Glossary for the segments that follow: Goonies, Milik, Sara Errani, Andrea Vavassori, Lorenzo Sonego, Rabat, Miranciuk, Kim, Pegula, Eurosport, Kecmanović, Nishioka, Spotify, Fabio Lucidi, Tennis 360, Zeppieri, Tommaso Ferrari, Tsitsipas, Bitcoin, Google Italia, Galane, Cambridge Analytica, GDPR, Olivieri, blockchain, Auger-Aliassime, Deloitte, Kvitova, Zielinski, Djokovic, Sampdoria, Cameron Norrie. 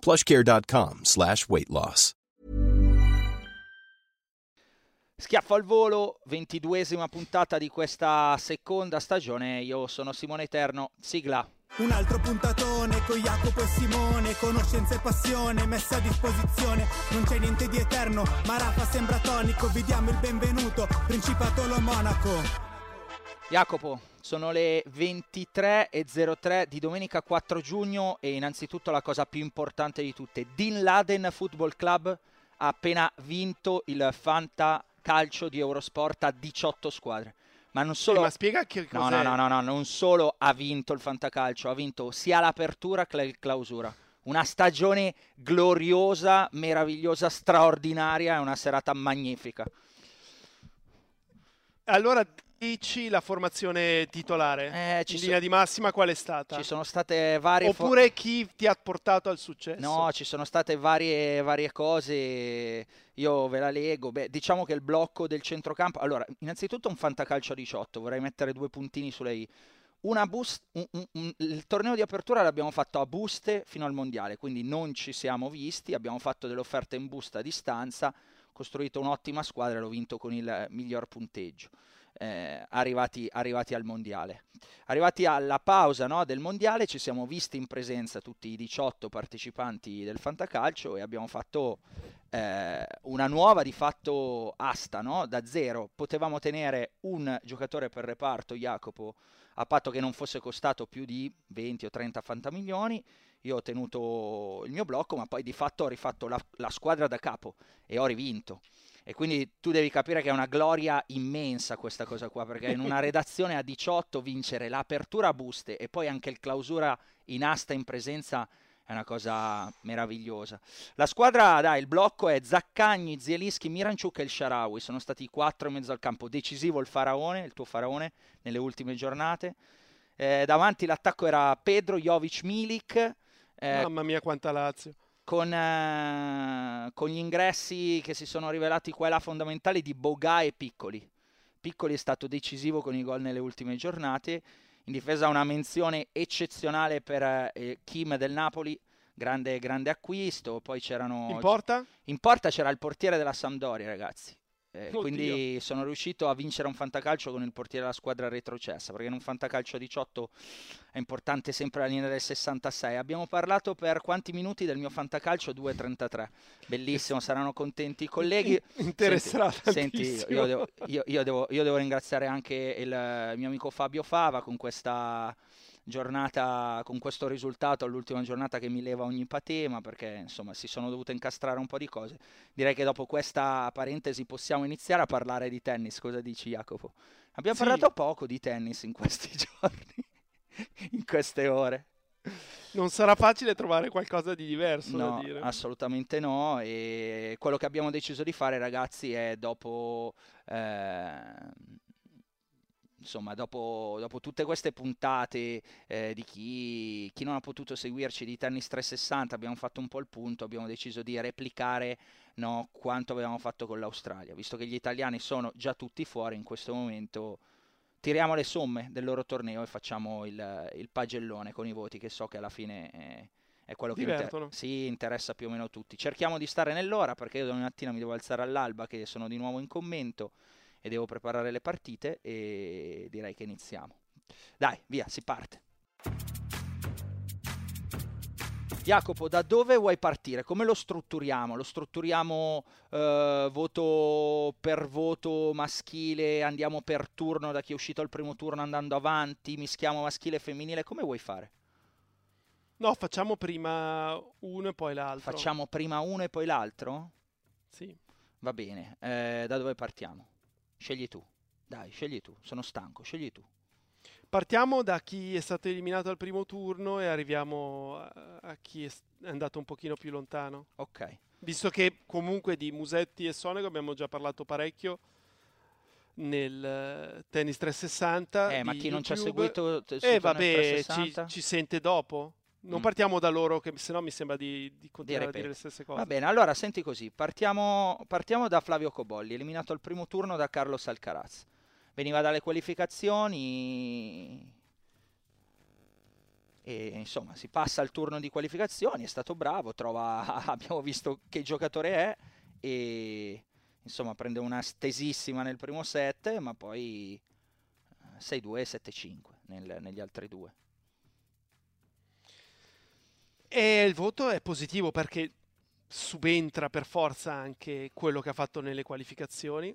PlushCare.com/weight loss. Schiaffo al volo, 22ª puntata di questa seconda stagione. Io sono Simone Terno, sigla. Un altro puntatone con Jacopo e Simone, conoscenza e passione messa a disposizione. Non c'è niente di eterno, ma Rafa sembra tonico. Vi diamo il benvenuto, Principato lo Monaco. Jacopo, sono le 23:03 di domenica 4 giugno e innanzitutto la cosa più importante di tutte, Din Laden Football Club ha appena vinto il Fanta Calcio di Eurosport a 18 squadre. Ma non solo... ma spiega che cos'è? No, non solo ha vinto il Fanta Calcio, ha vinto sia l'apertura che la clausura. Una stagione gloriosa, meravigliosa, straordinaria e una serata magnifica. Allora... dici la formazione titolare in linea di massima qual è stata? Ci sono state varie oppure chi ti ha portato al successo? No, ci sono state varie cose, io ve la leggo. Beh, diciamo che il blocco del centrocampo, allora innanzitutto un fantacalcio a 18, vorrei mettere due puntini sulle i. Il torneo di apertura l'abbiamo fatto a buste fino al mondiale, quindi non ci siamo visti, abbiamo fatto delle offerte in busta a distanza, costruito un'ottima squadra e l'ho vinto con il miglior punteggio. Arrivati al mondiale, arrivati alla pausa, no, del mondiale, ci siamo visti in presenza tutti i 18 partecipanti del Fantacalcio e abbiamo fatto una nuova di fatto asta, no, da zero. Potevamo tenere un giocatore per reparto, Jacopo, a patto che non fosse costato più di 20 o 30 fantamilioni. Io ho tenuto il mio blocco, ma poi di fatto ho rifatto la squadra da capo e ho rivinto. E quindi tu devi capire che è una gloria immensa questa cosa qua, perché in una redazione a 18 vincere l'apertura a buste e poi anche il clausura in asta in presenza è una cosa meravigliosa. La squadra, dai, il blocco è Zaccagni, Zielinski, Miranciuk e il Sharawi, sono stati i 4 in mezzo al campo, decisivo il Faraone, il tuo Faraone, nelle ultime giornate. Davanti l'attacco era Pedro, Jovic, Milik. Mamma mia quanta Lazio. Con gli ingressi che si sono rivelati qua e là fondamentali di Bogà e Piccoli. Piccoli è stato decisivo con i gol nelle ultime giornate. In difesa una menzione eccezionale per Kim del Napoli, grande acquisto. Poi c'erano in porta c'era il portiere della Sampdoria, ragazzi. Quindi sono riuscito a vincere un fantacalcio con il portiere della squadra retrocessa, perché in un fantacalcio a 18 è importante sempre la linea del 66. Abbiamo parlato per quanti minuti del mio fantacalcio? 2:33. Bellissimo, saranno contenti i colleghi. Interesserà tantissimo. Senti, io devo ringraziare anche il mio amico Fabio Fava con questa giornata, con questo risultato all'ultima giornata che mi leva ogni patema, perché insomma si sono dovute incastrare un po' di cose. Direi che dopo questa parentesi possiamo iniziare a parlare di tennis. Cosa dici, Jacopo? Abbiamo parlato poco di tennis in questi giorni, in queste ore. Non sarà facile trovare qualcosa di diverso, no, da dire. Assolutamente no. E quello che abbiamo deciso di fare, ragazzi, è dopo... Insomma, dopo tutte queste puntate di chi non ha potuto seguirci di Tennis 360, abbiamo fatto un po' il punto, abbiamo deciso di replicare, no, quanto avevamo fatto con l'Australia. Visto che gli italiani sono già tutti fuori in questo momento, tiriamo le somme del loro torneo e facciamo il pagellone con i voti, che so che alla fine è quello che interessa più o meno tutti. Cerchiamo di stare nell'ora, perché io domani mattina mi devo alzare all'alba, che sono di nuovo in commento, e devo preparare le partite, e direi che iniziamo. Dai, via, si parte. Jacopo, da dove vuoi partire? Come lo strutturiamo? Lo strutturiamo voto per voto maschile? Andiamo per turno da chi è uscito al primo turno andando avanti? Mischiamo maschile e femminile? Come vuoi fare? No, facciamo prima uno e poi l'altro. Facciamo prima uno e poi l'altro? Sì. Va bene. Da dove partiamo? Scegli tu. Dai, scegli tu. Sono stanco, scegli tu. Partiamo da chi è stato eliminato al primo turno e arriviamo a chi è andato un pochino più lontano. Ok. Visto che comunque di Musetti e Sonego abbiamo già parlato parecchio nel Tennis 360. Ma chi YouTube non ci ha seguito su Tennis 360? Ci sente dopo? Non partiamo da loro, che sennò mi sembra di continuare a dire le stesse cose. Va bene, allora senti così, partiamo da Flavio Cobolli, eliminato al primo turno da Carlos Alcaraz. Veniva dalle qualificazioni e insomma si passa al turno di qualificazioni, è stato bravo, abbiamo visto che giocatore è e insomma prende una stesissima nel primo set, ma poi 6-2 e 7-5 negli altri due. E il voto è positivo perché subentra per forza anche quello che ha fatto nelle qualificazioni,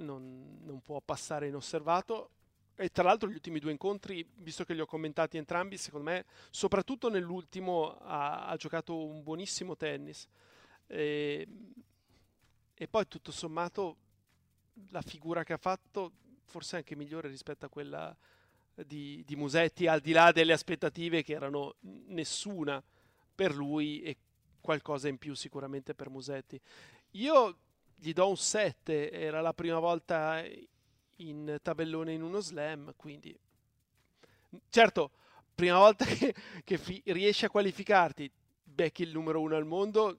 non può passare inosservato. E tra l'altro gli ultimi due incontri, visto che li ho commentati entrambi, secondo me, soprattutto nell'ultimo, ha giocato un buonissimo tennis. E poi tutto sommato la figura che ha fatto forse anche migliore rispetto a quella di Musetti, al di là delle aspettative che erano nessuna per lui e qualcosa in più sicuramente per Musetti. Io gli do un 7, era la prima volta in tabellone in uno slam, quindi certo, prima volta che riesci a qualificarti, becchi il numero 1 al mondo,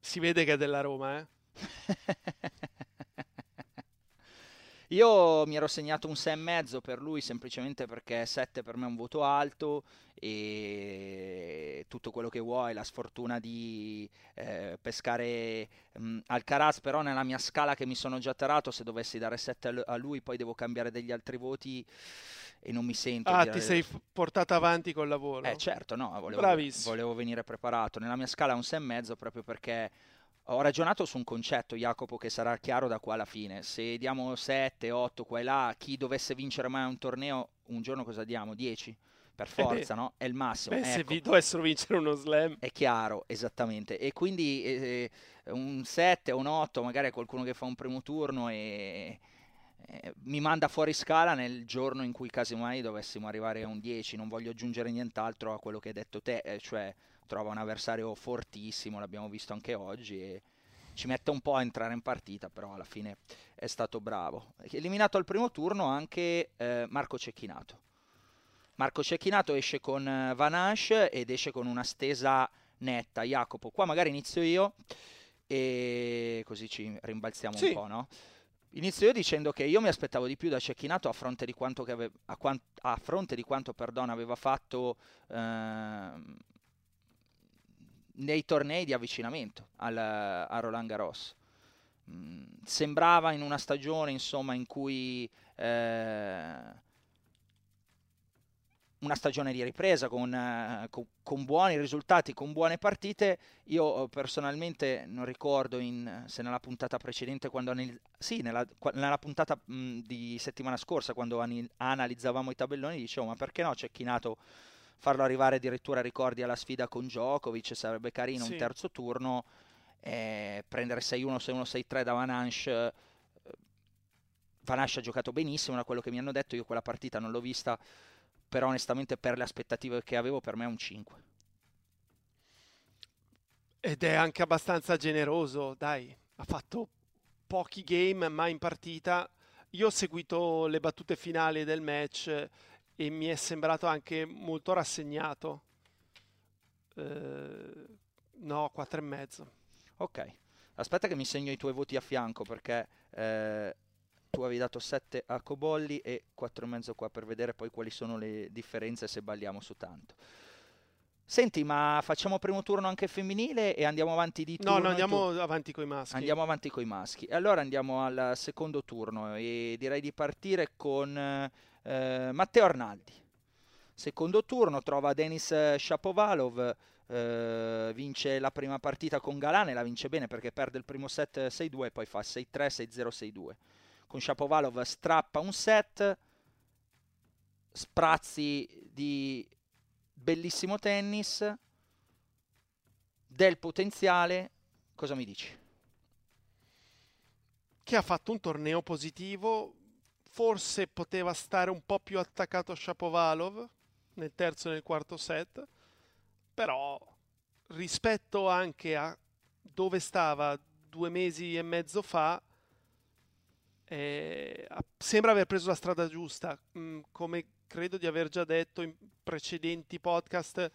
si vede che è della Roma, Io mi ero segnato un 6,5 per lui, semplicemente perché 7 per me è un voto alto e tutto quello che vuoi, la sfortuna di pescare Alcaraz, però nella mia scala che mi sono già tarato, se dovessi dare 7 a lui poi devo cambiare degli altri voti e non mi sento. Ti sei portata avanti col lavoro? Certo, no, volevo venire preparato. Nella mia scala è un 6,5 proprio perché ho ragionato su un concetto, Jacopo, che sarà chiaro da qua alla fine. Se diamo 7, 8, qua e là, chi dovesse vincere mai un torneo, un giorno cosa diamo? 10? Per forza, no? È il massimo. Ecco. Se vi dovessero vincere uno slam. È chiaro, esattamente. E quindi un 7 o un 8, magari è qualcuno che fa un primo turno e mi manda fuori scala nel giorno in cui casomai dovessimo arrivare a un 10. Non voglio aggiungere nient'altro a quello che hai detto te, cioè trova un avversario fortissimo, l'abbiamo visto anche oggi, e ci mette un po' a entrare in partita, però alla fine è stato bravo. Eliminato al primo turno anche Marco Cecchinato. Marco Cecchinato esce con Van Asch ed esce con una stesa netta. Jacopo, qua magari inizio io e così ci rimbalziamo un po', no? Inizio io dicendo che io mi aspettavo di più da Cecchinato a fronte di quanto, aveva fatto nei tornei di avvicinamento a Roland Garros. Sembrava in una stagione, insomma, in cui una stagione di ripresa con buoni risultati, con buone partite. Io personalmente non ricordo se nella puntata precedente, nella puntata di settimana scorsa, quando analizzavamo i tabelloni, dicevo: ma perché no Cecchinato, farlo arrivare addirittura, ricordi, alla sfida con Djokovic, sarebbe carino, un terzo turno, prendere 6-1, 6-1, 6-3 da Van Asch. Van Asch ha giocato benissimo, da quello che mi hanno detto, io quella partita non l'ho vista, però onestamente per le aspettative che avevo, per me è un 5. Ed è anche abbastanza generoso, dai, ha fatto pochi game ma in partita. Io ho seguito le battute finali del match e mi è sembrato anche molto rassegnato. No, 4,5. Ok, aspetta che mi segno i tuoi voti a fianco, perché tu avevi dato 7 a Cobolli e 4,5 qua, per vedere poi quali sono le differenze, se balliamo su tanto. Senti, ma facciamo primo turno anche femminile e andiamo avanti di turno? No, andiamo avanti coi maschi. Andiamo avanti coi maschi. Allora andiamo al secondo turno e direi di partire con Matteo Arnaldi. Secondo turno trova Denis Shapovalov, vince la prima partita con Galane, la vince bene perché perde il primo set 6-2 e poi fa 6-3, 6-0, 6-2. Con Shapovalov strappa un set, sprazzi di bellissimo tennis, del potenziale. Cosa mi dici? Che ha fatto un torneo positivo, forse poteva stare un po' più attaccato a Shapovalov nel terzo e nel quarto set, però rispetto anche a dove stava 2 mesi e mezzo fa, sembra aver preso la strada giusta. Come credo di aver già detto in precedenti podcast,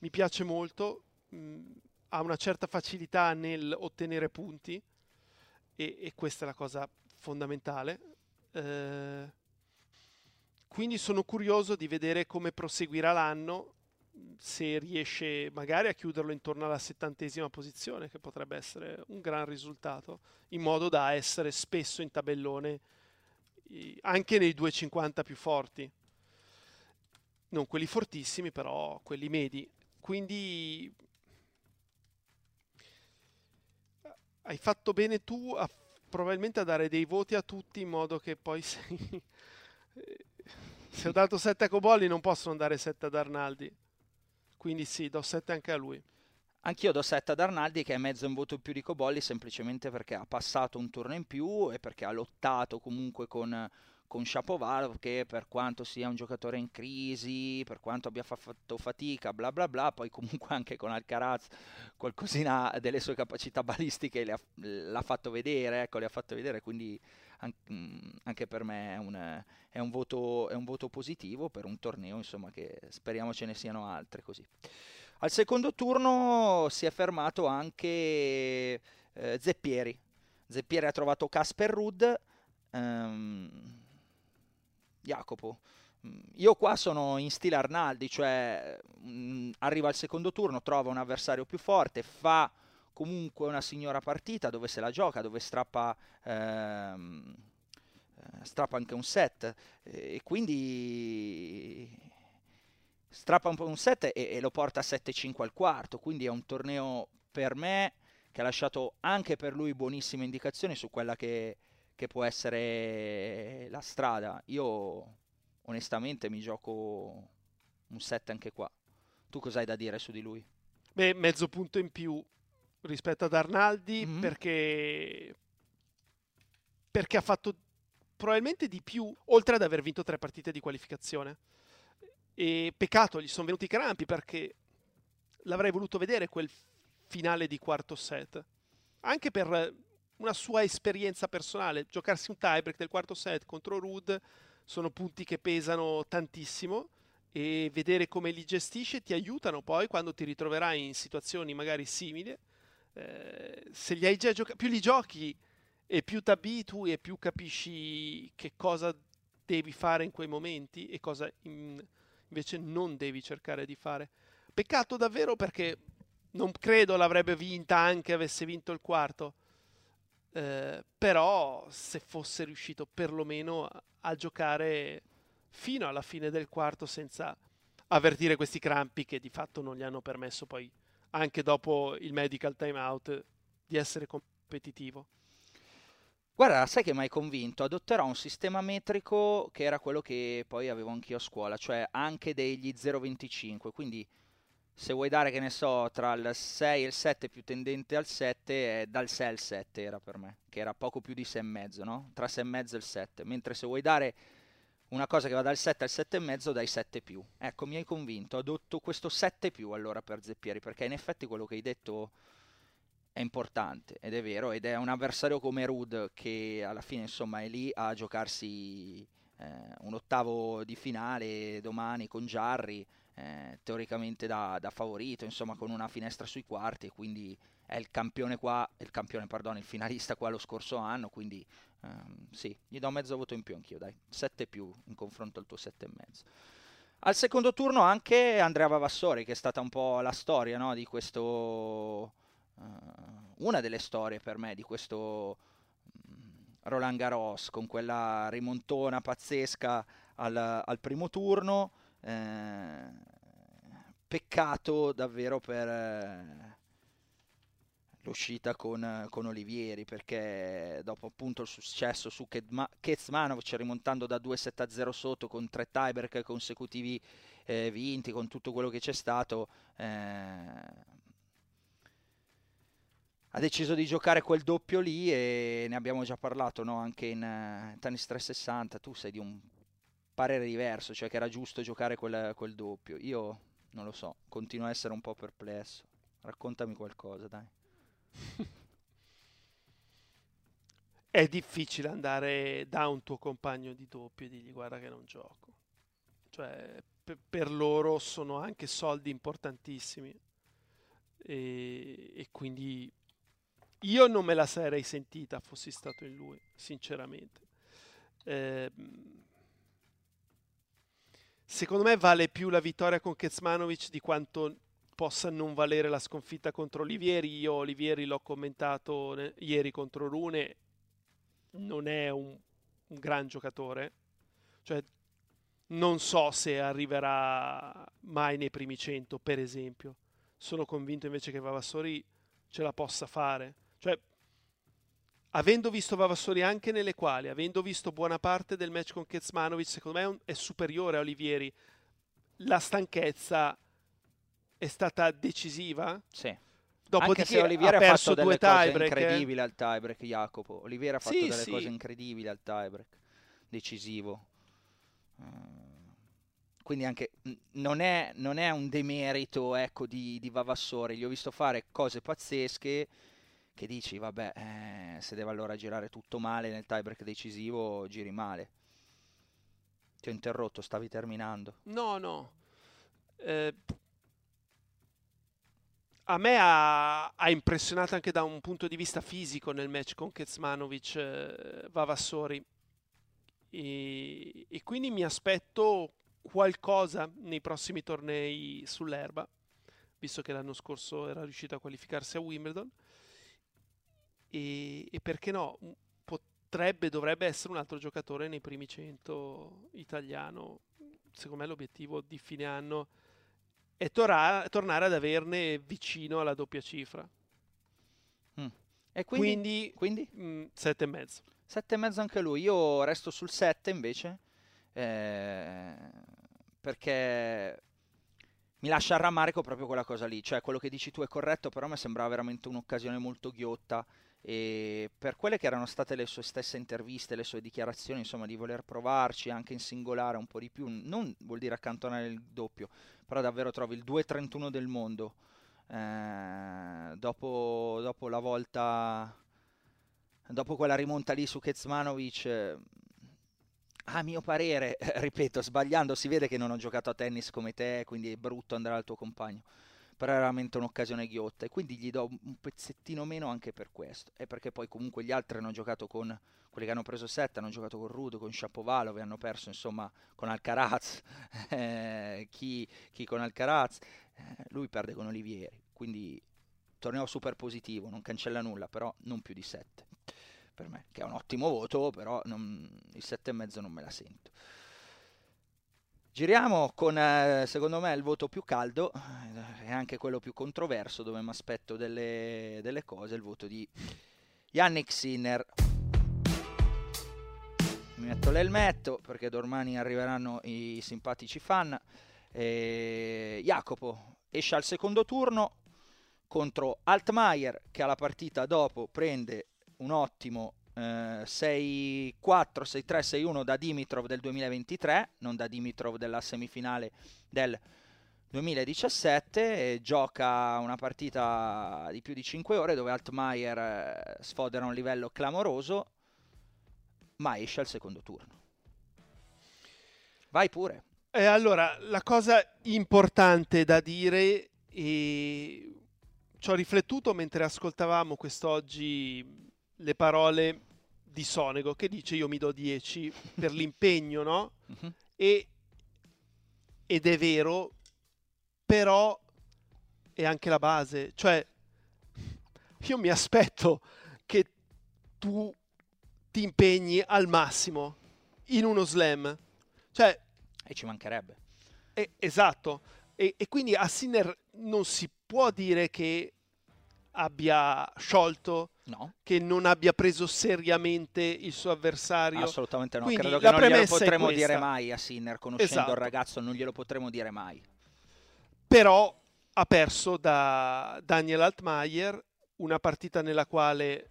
mi piace molto, ha una certa facilità nel ottenere punti e questa è la cosa fondamentale. Quindi sono curioso di vedere come proseguirà l'anno, se riesce magari a chiuderlo intorno alla 70ª posizione, che potrebbe essere un gran risultato, in modo da essere spesso in tabellone anche nei 250 più forti, non quelli fortissimi però quelli medi. Quindi hai fatto bene tu a probabilmente a dare dei voti a tutti, in modo che poi se ho dato 7 a Cobolli non possono dare 7 ad Arnaldi, quindi sì, do 7 anche a lui. Anch'io do 7 ad Arnaldi, che è mezzo in voto in più di Cobolli, semplicemente perché ha passato un turno in più e perché ha lottato comunque con Shapovalov, che per quanto sia un giocatore in crisi, per quanto abbia fatto fatica, bla bla bla, poi comunque anche con Alcaraz qualcosina delle sue capacità balistiche l'ha fatto vedere, ecco, le ha fatto vedere, quindi anche per me è un voto positivo per un torneo, insomma, che speriamo ce ne siano altri così. Al secondo turno si è fermato anche Zeppieri ha trovato Casper Ruud. Jacopo, io qua sono in stile Arnaldi, cioè arriva al secondo turno, trova un avversario più forte, fa comunque una signora partita dove se la gioca, dove strappa anche un set, e quindi strappa un po' un set e lo porta a 7-5 al quarto, quindi è un torneo per me che ha lasciato anche per lui buonissime indicazioni su quella che può essere la strada. Io onestamente mi gioco un set anche qua. Tu cos'hai da dire su di lui? Beh, mezzo punto in più rispetto ad Arnaldi, perché ha fatto probabilmente di più, oltre ad aver vinto 3 partite di qualificazione. E peccato, gli sono venuti i crampi, perché l'avrei voluto vedere quel finale di quarto set, anche per una sua esperienza personale. Giocarsi un tiebreak del quarto set contro Ruud sono punti che pesano tantissimo, e vedere come li gestisce ti aiutano poi quando ti ritroverai in situazioni magari simili. Se li hai già giocati, più li giochi e più t'abitui e più capisci che cosa devi fare in quei momenti e cosa invece non devi cercare di fare. Peccato davvero, perché non credo l'avrebbe vinta anche avesse vinto il quarto. Però se fosse riuscito perlomeno a giocare fino alla fine del quarto senza avvertire questi crampi, che di fatto non gli hanno permesso poi, anche dopo il medical timeout, di essere competitivo. Guarda, sai che mi hai convinto, adotterò un sistema metrico che era quello che poi avevo anch'io a scuola, cioè anche degli 0,25, quindi se vuoi dare, che ne so, tra il 6 e il 7 più tendente al 7, è dal 6 al 7 era per me, che era poco più di 6,5, no? Tra 6,5 e il 7, mentre se vuoi dare una cosa che va dal 7 al 7,5, dai 7 più. Ecco, mi hai convinto, adotto questo 7 più allora per Zeppieri, perché in effetti quello che hai detto è importante, ed è vero, ed è un avversario come Ruud che alla fine, insomma, è lì a giocarsi un ottavo di finale domani con Jarry, teoricamente da favorito, insomma, con una finestra sui quarti, quindi è il finalista qua lo scorso anno, quindi sì, gli do mezzo voto in più anch'io, dai, 7 più in confronto al tuo 7,5. Al secondo turno anche Andrea Vavassori, che è stata un po' la storia, no, di questo, una delle storie per me di questo Roland Garros, con quella rimontona pazzesca al primo turno. peccato davvero per l'uscita con Olivieri, perché dopo appunto il successo su Kecmanović, rimontando da 2-7-0 sotto con 3 tiebreak consecutivi vinti, con tutto quello che c'è stato, ha deciso di giocare quel doppio lì, e ne abbiamo già parlato, no? Anche in Tennis 360 tu sei di un parere diverso, cioè che era giusto giocare quel doppio. Io non lo so, continuo a essere un po' perplesso. Raccontami qualcosa, dai. È difficile andare da un tuo compagno di doppio e dirgli guarda che non gioco, cioè per loro sono anche soldi importantissimi, e quindi io non me la sarei sentita fossi stato in lui, sinceramente. Secondo me vale più la vittoria con Kecmanović di quanto possa non valere la sconfitta contro Olivieri. Io Olivieri l'ho commentato ieri contro Rune, non è un gran giocatore, cioè non so se arriverà mai nei primi 100, per esempio. Sono convinto invece che Vavassori ce la possa fare, cioè avendo visto Vavassori anche nelle quali, avendo visto buona parte del match con Kecmanović, secondo me è superiore a Olivieri. La stanchezza è stata decisiva? Sì. Dopodiché anche se Olivieri ha perso fatto due tiebreak incredibili al tiebreak, Jacopo. Olivieri ha fatto delle cose incredibili al tiebreak decisivo. Quindi anche non è un demerito, ecco, di Vavassori. Gli ho visto fare cose pazzesche che dici vabbè, se deve allora girare tutto male nel tiebreak decisivo, giri male. Ti ho interrotto, stavi terminando. No. A me ha impressionato anche da un punto di vista fisico nel match con Kecmanović Vavassori, e quindi mi aspetto qualcosa nei prossimi tornei sull'erba, visto che l'anno scorso era riuscito a qualificarsi a Wimbledon, e perché no, dovrebbe essere un altro giocatore nei primi 100 italiano. Secondo me l'obiettivo di fine anno e tornare ad averne vicino alla doppia cifra. E quindi 7,5. 7,5 anche lui. Io resto sul 7 invece, perché mi lascia a rammarico proprio quella cosa lì. Cioè quello che dici tu è corretto, però mi sembrava veramente un'occasione molto ghiotta, e per quelle che erano state le sue stesse interviste, le sue dichiarazioni, insomma, di voler provarci anche in singolare un po' di più, non vuol dire accantonare il doppio, però davvero trovi il 2-31 del mondo dopo la volta, dopo quella rimonta lì su Kecmanović, a mio parere, ripeto, sbagliando, si vede che non ho giocato a tennis come te, quindi è brutto andare al tuo compagno, però è veramente un'occasione ghiotta, e quindi gli do un pezzettino meno anche per questo, e perché poi comunque gli altri hanno giocato con quelli che hanno preso 7, hanno giocato con Ruud, con Shapovalov, e hanno perso insomma con Alcaraz, chi con Alcaraz, lui perde con Olivieri, quindi torneo super positivo, non cancella nulla, però non più di 7 per me, che è un ottimo voto, però il 7,5 non me la sento. Giriamo con, secondo me, il voto più caldo e anche quello più controverso, dove mi aspetto delle cose, il voto di Yannick Sinner. Mi metto l'elmetto perché domani arriveranno i simpatici fan. Jacopo esce al secondo turno contro Altmaier, che alla partita dopo prende un ottimo 6-4, 6-3, 6-1 da Dimitrov del 2023, non da Dimitrov della semifinale del 2017, e gioca una partita di più di 5 ore dove Altmaier sfodera un livello clamoroso, ma esce al secondo turno. Vai pure. Allora, la cosa importante da dire, e ci ho riflettuto mentre ascoltavamo quest'oggi le parole di Sonego, che dice io mi do 10 per l'impegno, no? Ed è vero, però è anche la base, cioè io mi aspetto che tu ti impegni al massimo in uno slam, cioè, e ci mancherebbe, esatto, e quindi a Sinner non si può dire che abbia sciolto, no, che non abbia preso seriamente il suo avversario. Assolutamente no, quindi credo che non glielo potremo dire mai a Sinner, conoscendo esatto. il ragazzo non glielo potremo dire mai. Però ha perso da Daniel Altmaier una partita nella quale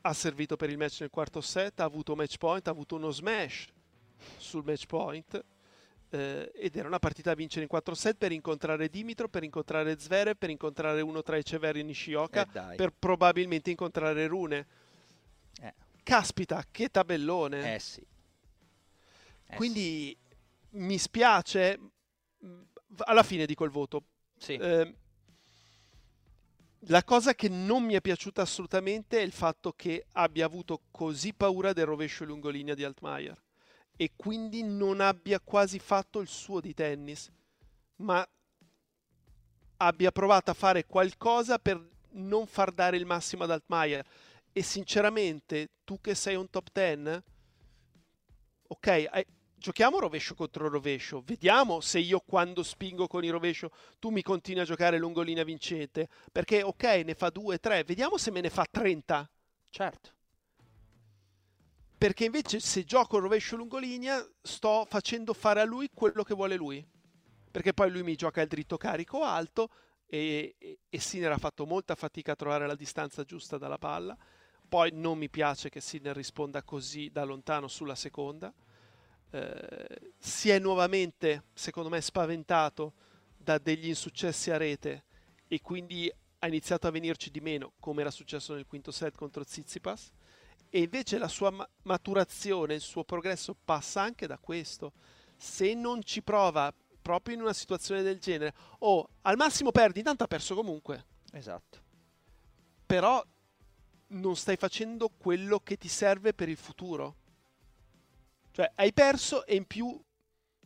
ha servito per il match nel quarto set, ha avuto match point, ha avuto uno smash sul match point, ed era una partita a vincere in 4 set per incontrare Dimitrov, per incontrare Zverev, per incontrare uno tra i Echeverri e Nishioka, per probabilmente incontrare Rune. Caspita, che tabellone! Sì. Quindi mi spiace, alla fine dico il voto. Sì. La cosa che non mi è piaciuta assolutamente è il fatto che abbia avuto così paura del rovescio lungolinea di Altmaier e quindi non abbia quasi fatto il suo di tennis, ma abbia provato a fare qualcosa per non far dare il massimo ad Altmaier. E sinceramente, tu che sei un top 10, ok, giochiamo rovescio contro rovescio, vediamo se io quando spingo con il rovescio tu mi continui a giocare lungolinea vincente, perché ok, ne fa 2, 3, vediamo se me ne fa 30. Certo. Perché invece se gioco il rovescio lungolinea sto facendo fare a lui quello che vuole lui, perché poi lui mi gioca il dritto carico alto e Sinner ha fatto molta fatica a trovare la distanza giusta dalla palla. Poi non mi piace che Sinner risponda così da lontano sulla seconda. Si è nuovamente, secondo me, spaventato da degli insuccessi a rete e quindi ha iniziato a venirci di meno, come era successo nel quinto set contro Tsitsipas, e invece la sua maturazione, il suo progresso passa anche da questo. Se non ci prova proprio in una situazione del genere, o al massimo perdi, tanto ha perso comunque. Esatto. Però non stai facendo quello che ti serve per il futuro. Cioè, hai perso e in più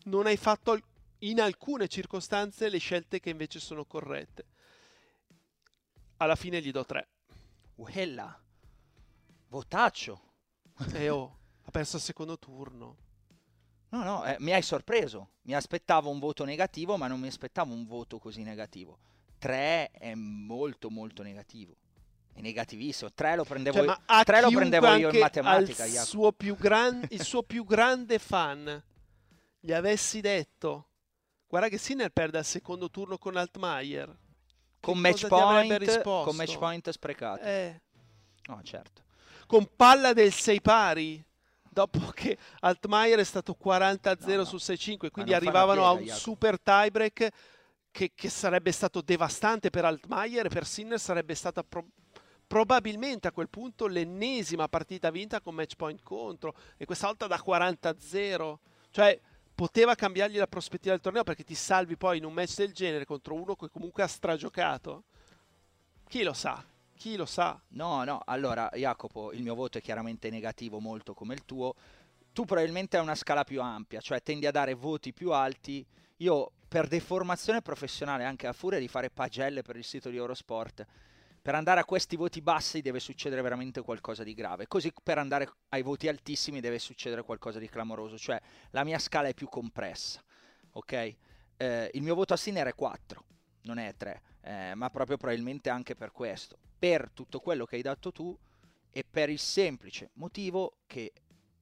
non hai fatto in alcune circostanze le scelte che invece sono corrette. Alla fine gli do 3. Uella! Votaccio! Ha perso al secondo turno. No, mi hai sorpreso. Mi aspettavo un voto negativo, ma non mi aspettavo un voto così negativo. 3 è molto molto negativo. È negativissimo, 3 lo prendevo, cioè, lo prendevo io in matematica. Al suo più il suo più grande fan gli avessi detto: guarda che Sinner perde al secondo turno con Altmaier, con match point sprecato, no, certo, con palla del 6 pari, dopo che Altmaier è stato 40-0 su 6-5, quindi arrivavano a un super tiebreak che sarebbe stato devastante per Altmaier, e per Sinner sarebbe stata probabilmente a quel punto l'ennesima partita vinta con match point contro, e questa volta da 40-0. Cioè, poteva cambiargli la prospettiva del torneo, perché ti salvi poi in un match del genere contro uno che comunque ha stragiocato. Chi lo sa? Chi lo sa? No, allora Jacopo, il mio voto è chiaramente negativo, molto come il tuo. Tu probabilmente hai una scala più ampia, cioè tendi a dare voti più alti. Io, per deformazione professionale, anche a furia di fare pagelle per il sito di Eurosport, per andare a questi voti bassi deve succedere veramente qualcosa di grave. Così per andare ai voti altissimi deve succedere qualcosa di clamoroso. Cioè, la mia scala è più compressa, ok? Il mio voto a Sinner è 4, non è 3, ma proprio probabilmente anche per questo. Per tutto quello che hai dato tu e per il semplice motivo che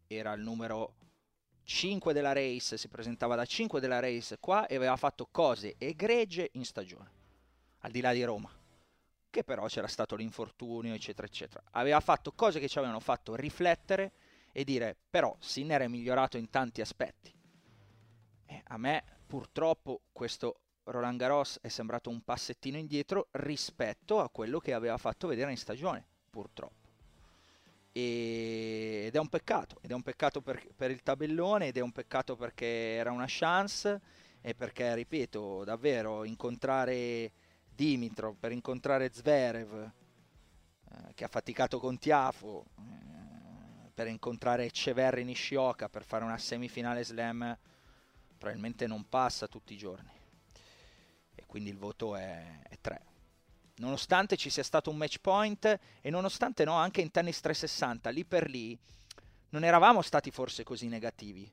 era il numero 5 della race, si presentava da 5 della race qua e aveva fatto cose egregie in stagione, al di là di Roma, che però c'era stato l'infortunio eccetera eccetera. Aveva fatto cose che ci avevano fatto riflettere e dire: però Sinner è migliorato in tanti aspetti. E a me purtroppo questo Roland Garros è sembrato un passettino indietro rispetto a quello che aveva fatto vedere in stagione, purtroppo, ed è un peccato, per il tabellone, ed è un peccato perché era una chance e perché, ripeto, davvero incontrare Dimitrov, per incontrare Zverev, che ha faticato con Tiafo, per incontrare Echeverri Nishioka, per fare una semifinale slam, probabilmente non passa tutti i giorni, e quindi il voto è 3, nonostante ci sia stato un match point e nonostante anche in tennis 360 lì per lì non eravamo stati forse così negativi,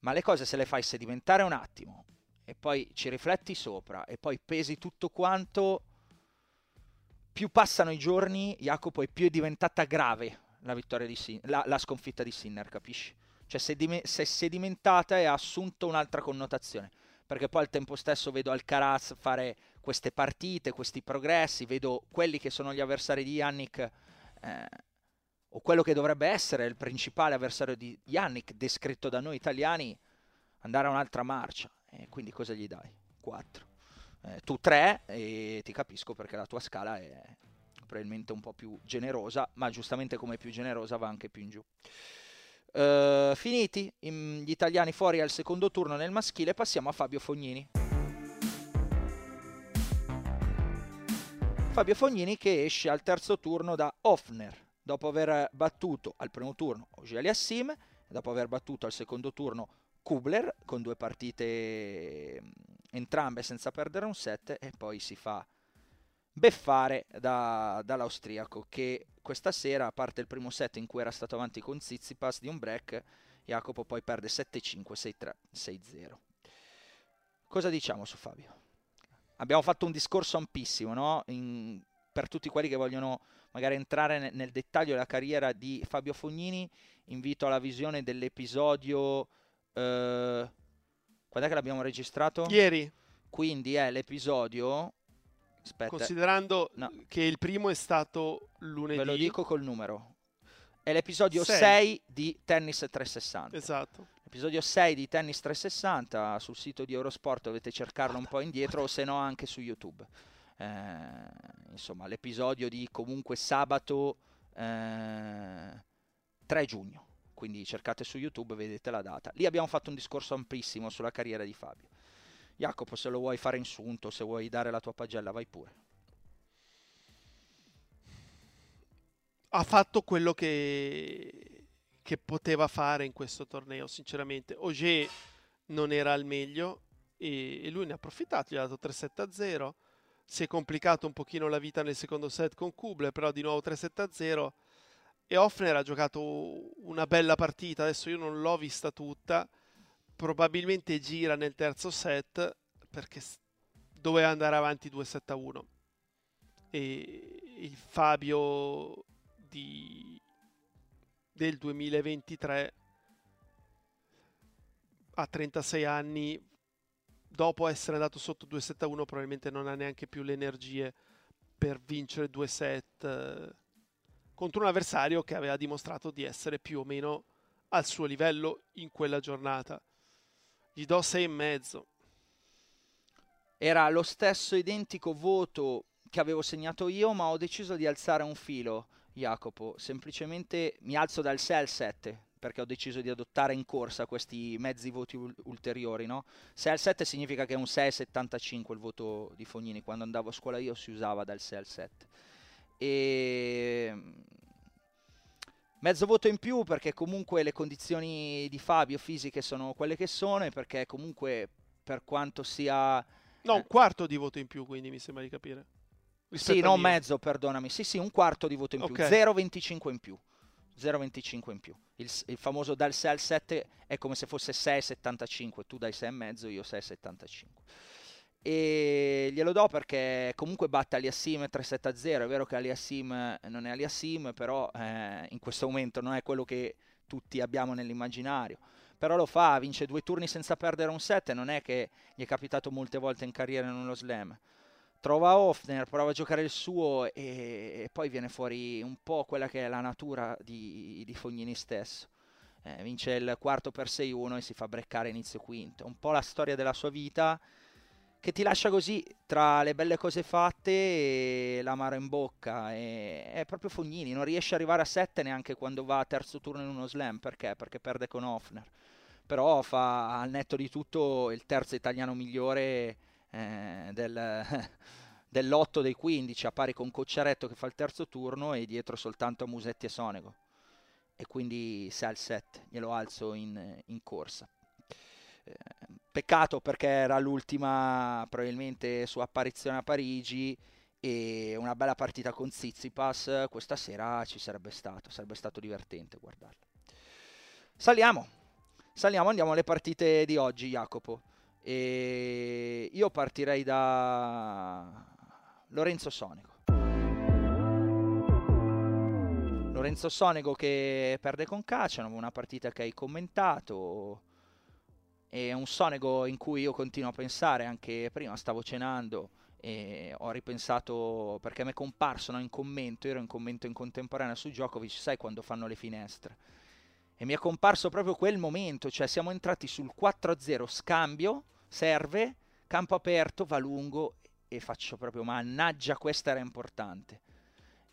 ma le cose se le fai sedimentare un attimo e poi ci rifletti sopra e poi pesi tutto quanto, più passano i giorni, Jacopo, e più è diventata grave la vittoria di Sinner, la sconfitta di Sinner, capisci? Cioè se si è diventata e ha assunto un'altra connotazione, perché poi al tempo stesso vedo Alcaraz fare queste partite, questi progressi, vedo quelli che sono gli avversari di Yannick, o quello che dovrebbe essere il principale avversario di Yannick, descritto da noi italiani, andare a un'altra marcia. E quindi cosa gli dai? 4. Tu 3, e ti capisco perché la tua scala è probabilmente un po' più generosa, ma giustamente come più generosa va anche più in giù. Finiti gli italiani fuori al secondo turno nel maschile, passiamo a Fabio Fognini. Fabio Fognini che esce al terzo turno da Ofner, dopo aver battuto al primo turno Auger-Aliassime, dopo aver battuto al secondo turno Kubler, con 2 partite entrambe senza perdere un set, e poi si fa beffare dall'austriaco che questa sera, a parte il primo set in cui era stato avanti con Tsitsipas di un break, Jacopo poi perde 7-5, 6-3, 6-0. Cosa diciamo su Fabio? Abbiamo fatto un discorso ampissimo, no? Per tutti quelli che vogliono magari entrare nel dettaglio della carriera di Fabio Fognini, invito alla visione dell'episodio, quando è che l'abbiamo registrato? Ieri. Quindi è l'episodio... Aspetta. Considerando che il primo è stato lunedì, ve lo dico col numero, è l'episodio 6 di Tennis 360. Esatto. L'episodio 6 di Tennis 360 sul sito di Eurosport, dovete cercarlo un po' indietro, o se no anche su YouTube. Insomma, l'episodio di comunque sabato 3 giugno. Quindi cercate su YouTube, vedete la data. Lì abbiamo fatto un discorso amplissimo sulla carriera di Fabio. Jacopo, se lo vuoi fare insunto, se vuoi dare la tua pagella, vai pure. Ha fatto quello che poteva fare in questo torneo, sinceramente. Auger non era al meglio e lui ne ha approfittato, gli ha dato 3-7-0. Si è complicato un pochino la vita nel secondo set con Kubler, però di nuovo 3-7-0. E Ofner ha giocato una bella partita, adesso io non l'ho vista tutta, probabilmente gira nel terzo set perché doveva andare avanti 2-7-1 e il Fabio del 2023 a 36 anni, dopo essere andato sotto 2-7-1, probabilmente non ha neanche più le energie per vincere 2 set contro un avversario che aveva dimostrato di essere più o meno al suo livello in quella giornata. Gli do 6,5. Era lo stesso identico voto che avevo segnato io, ma ho deciso di alzare un filo, Jacopo. Semplicemente mi alzo dal 6 al 7, perché ho deciso di adottare in corsa questi mezzi voti ulteriori, no? 6 al 7 significa che è un 6,75 il voto di Fognini. Quando andavo a scuola io si usava dal 6 al 7. E... mezzo voto in più perché comunque le condizioni di Fabio fisiche sono quelle che sono, e perché comunque per quanto sia... No, un quarto di voto in più, quindi mi sembra di capire. Rispetto, sì, non mezzo, perdonami. Sì, sì, un quarto di voto in più. 0,25 in più. 0,25 in più. Il famoso dal 6 al 7 è come se fosse 6,75. Tu dai 6,5, io 6,75. E glielo do perché comunque batte Aliassime 3-7-0. È vero che Aliassime non è Aliassime, però in questo momento non è quello che tutti abbiamo nell'immaginario, però lo fa, vince 2 turni senza perdere un set, non è che gli è capitato molte volte in carriera in uno slam. Trova Ofner, prova a giocare il suo e poi viene fuori un po' quella che è la natura di Fognini stesso. Vince il quarto per 6-1 e si fa breccare inizio quinto, un po' la storia della sua vita, che ti lascia così, tra le belle cose fatte e l'amaro in bocca. È proprio Fognini, non riesce ad arrivare a 7 neanche quando va a terzo turno in uno slam. Perché? Perché perde con Ofner. Però fa, al netto di tutto, il terzo italiano migliore dell'8 dei 15, a pari con Cocciaretto che fa il terzo turno e dietro soltanto a Musetti e Sonego. E quindi 6 al 7, glielo alzo in corsa. Peccato perché era l'ultima probabilmente sua apparizione a Parigi, e una bella partita con Tsitsipas questa sera ci sarebbe stato divertente guardarla. Saliamo, andiamo alle partite di oggi, Jacopo. E io partirei da Lorenzo Sonego. Lorenzo Sonego che perde con Khachanov, una partita che hai commentato. È un Sonego in cui io continuo a pensare, anche prima stavo cenando e ho ripensato, perché mi è comparso, no, in commento, ero in commento in contemporanea su Djokovic, sai quando fanno le finestre, e mi è comparso proprio quel momento, cioè siamo entrati sul 4-0, scambio, serve, campo aperto, va lungo e faccio proprio mannaggia, questa era importante,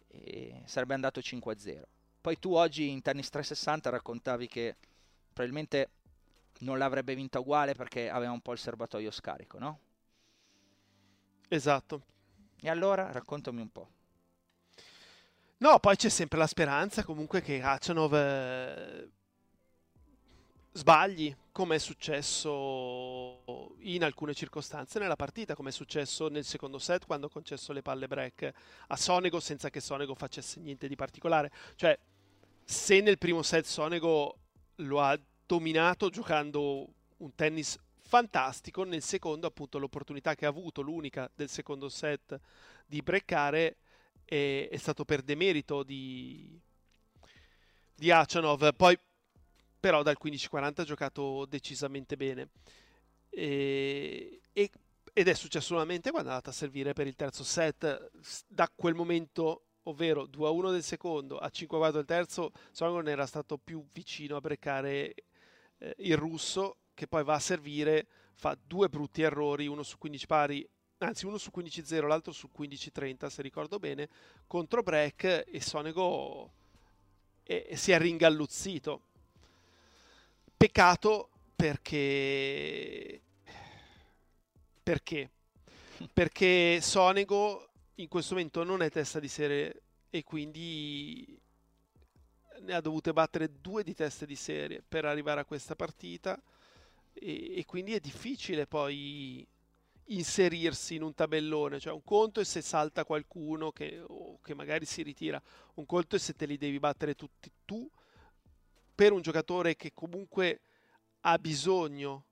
e sarebbe andato 5-0. Poi tu oggi in Tennis 360 raccontavi che probabilmente non l'avrebbe vinta uguale perché aveva un po' il serbatoio scarico, no? Esatto. E allora raccontami un po'. No, poi c'è sempre la speranza comunque che Khachanov sbagli, come è successo in alcune circostanze nella partita, come è successo nel secondo set quando ha concesso le palle break a Sonego senza che Sonego facesse niente di particolare. Cioè, se nel primo set Sonego lo ha dominato giocando un tennis fantastico, nel secondo appunto l'opportunità che ha avuto, l'unica del secondo set, di breccare è stato per demerito di Khachanov. Poi però dal 15-40 ha giocato decisamente bene ed è successo solamente quando è andata a servire per il terzo set. Da quel momento, ovvero 2-1 del secondo a 5-4 del terzo, Sonego non era stato più vicino a breccare il russo, che poi va a servire, fa due brutti errori, uno su 15 pari, anzi uno su 15-0, l'altro su 15-30 se ricordo bene, contro break, e Sonego si è ringalluzzito. Peccato perché Sonego in questo momento non è testa di serie e quindi ne ha dovute battere due di teste di serie per arrivare a questa partita. E quindi è difficile poi inserirsi in un tabellone, cioè un conto è se salta qualcuno che magari si ritira, un conto è se te li devi battere tutti tu. Per un giocatore che comunque ha bisogno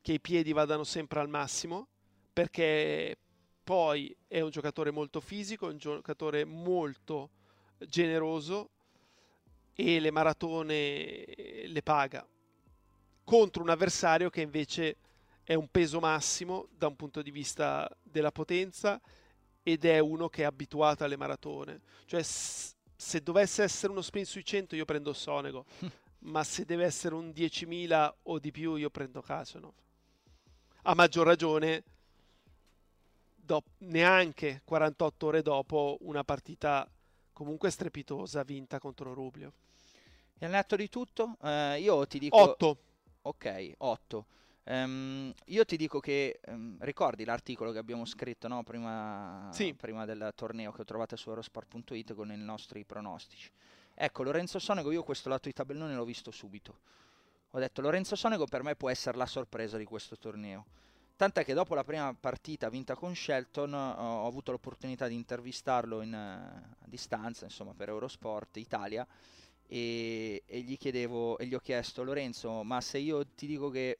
che i piedi vadano sempre al massimo, perché poi è un giocatore molto fisico, un giocatore molto generoso e le maratone le paga, contro un avversario che invece è un peso massimo da un punto di vista della potenza ed è uno che è abituato alle maratone. Cioè se dovesse essere uno sprint sui 100 io prendo Sonego, ma se deve essere un 10.000 o di più io prendo Khachanov. A maggior ragione neanche 48 ore dopo una partita comunque strepitosa vinta contro Rublev. È nato di tutto? Io ti dico 8. Ok, 8. Io ti dico che ricordi l'articolo che abbiamo scritto, no? prima del torneo, che trovate su Eurosport.it con i nostri pronostici. Ecco, Lorenzo Sonego, io questo lato di tabellone l'ho visto subito. Ho detto Lorenzo Sonego per me può essere la sorpresa di questo torneo. Tant'è che dopo la prima partita vinta con Shelton ho avuto l'opportunità di intervistarlo a distanza, insomma, per Eurosport Italia. E gli ho chiesto Lorenzo, ma se io ti dico che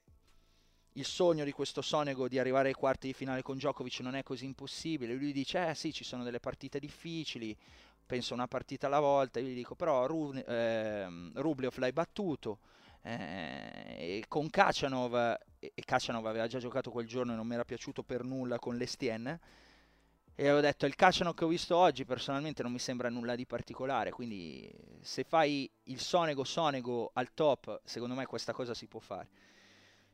il sogno di questo Sonego di arrivare ai quarti di finale con Djokovic non è così impossibile, lui dice sì, ci sono delle partite difficili, penso una partita alla volta. Io gli dico però Rublev l'hai battuto e con Khachanov, e Khachanov aveva già giocato quel giorno e non mi era piaciuto per nulla con l'Estienne, e avevo detto il Khachanov che ho visto oggi personalmente non mi sembra nulla di particolare, quindi se fai il Sonego al top, secondo me questa cosa si può fare.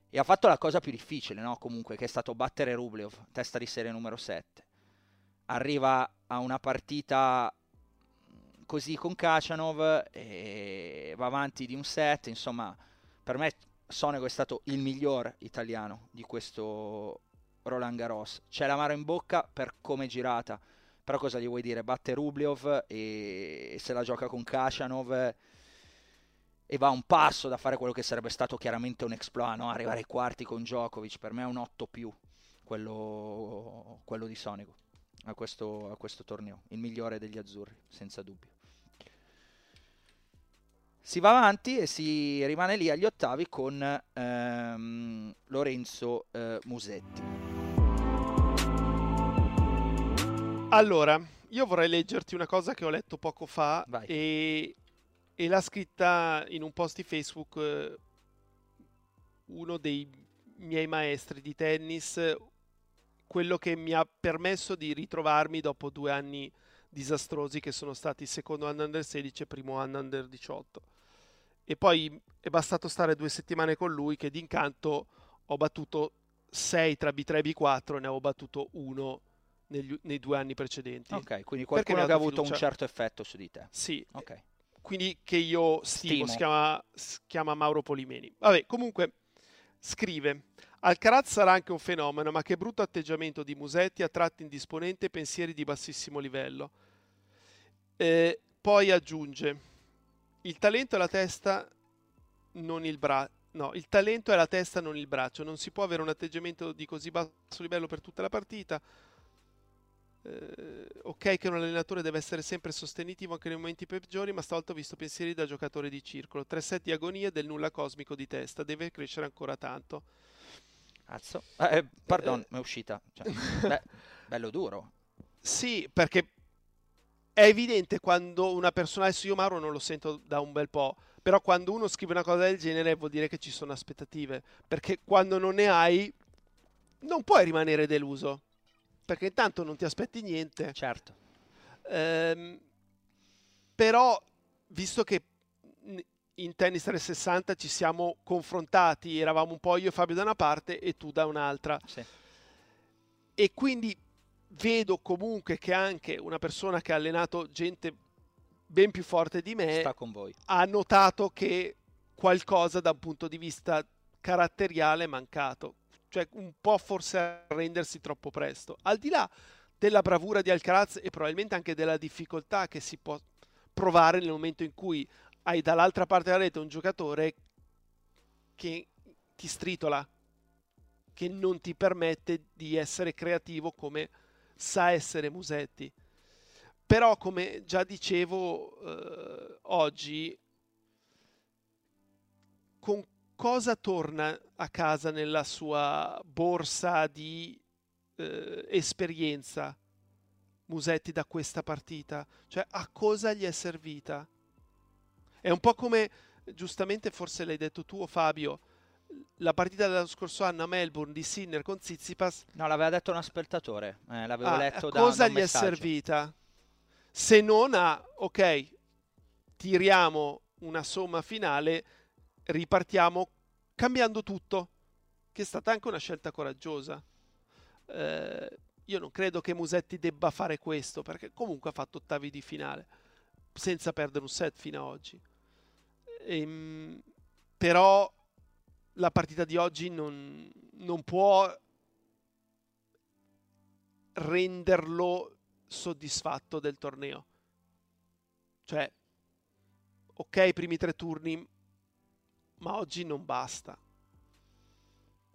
E ha fatto la cosa più difficile, no? Comunque, che è stato battere Rublev, testa di serie numero 7. Arriva a una partita così con Khachanov e va avanti di un set. Insomma, per me Sonego è stato il miglior italiano di questo Roland Garros. C'è l'amaro in bocca per come è girata, però cosa gli vuoi dire? Batte Rublev e se la gioca con Khachanov e va un passo da fare quello che sarebbe stato chiaramente un exploit, no? Arrivare ai quarti con Djokovic. Per me è un 8 più quello di Sonego a questo torneo, il migliore degli azzurri senza dubbio. si va avanti e si rimane lì agli ottavi con Lorenzo Musetti. Allora, io vorrei leggerti una cosa che ho letto poco fa e l'ha scritta in un post di Facebook uno dei miei maestri di tennis, quello che mi ha permesso di ritrovarmi dopo 2 anni disastrosi che sono stati il secondo anno under 16 e primo anno under 18. E poi è bastato stare 2 settimane con lui che d'incanto ho battuto 6 tra B3 e B4 e ne avevo battuto 1 nei 2 anni precedenti. Ok, quindi qualcuno che ha avuto un certo effetto su di te. Sì, okay. Quindi che io stimo. Si chiama Mauro Polimeni. Vabbè, comunque scrive: Alcaraz sarà anche un fenomeno, ma che brutto atteggiamento di Musetti, a tratti indisponente e pensieri di bassissimo livello. Poi aggiunge: il talento è la testa, non il braccio. No, il talento è la testa, non il braccio. Non si può avere un atteggiamento di così basso livello per tutta la partita. Ok che un allenatore deve essere sempre sostenitivo anche nei momenti peggiori, ma stavolta ho visto pensieri da giocatore di circolo. 3 set di agonia del nulla cosmico di testa, deve crescere ancora tanto. Cazzo, pardon, mi è uscita, cioè, bello duro. Sì, perché è evidente quando una persona, adesso io Mauro non lo sento da un bel po', però quando uno scrive una cosa del genere vuol dire che ci sono aspettative, perché quando non ne hai non puoi rimanere deluso, perché intanto non ti aspetti niente. Certo. Però, visto che in Tennis 360 ci siamo confrontati, eravamo un po' io e Fabio da una parte e tu da un'altra, sì, e quindi vedo comunque che anche una persona che ha allenato gente ben più forte di me sta con voi, ha notato che qualcosa da un punto di vista caratteriale è mancato. Cioè un po' forse arrendersi troppo presto, al di là della bravura di Alcaraz e probabilmente anche della difficoltà che si può provare nel momento in cui hai dall'altra parte della rete un giocatore che ti stritola, che non ti permette di essere creativo come sa essere Musetti. Però, come già dicevo oggi, con cosa torna a casa nella sua borsa di esperienza Musetti da questa partita? Cioè, a cosa gli è servita? È un po' come, giustamente forse l'hai detto tu o Fabio, la partita dello scorso anno a Melbourne di Sinner con Tsitsipas. No, l'aveva detto un spettatore, l'avevo letto da un messaggio. A cosa gli è servita? Se non a, ok, tiriamo una somma finale, ripartiamo cambiando tutto, che è stata anche una scelta coraggiosa. Io non credo che Musetti debba fare questo, perché comunque ha fatto ottavi di finale senza perdere un set fino ad oggi. Però la partita di oggi non può renderlo soddisfatto del torneo. Cioè, ok, i primi 3 turni, ma oggi non basta.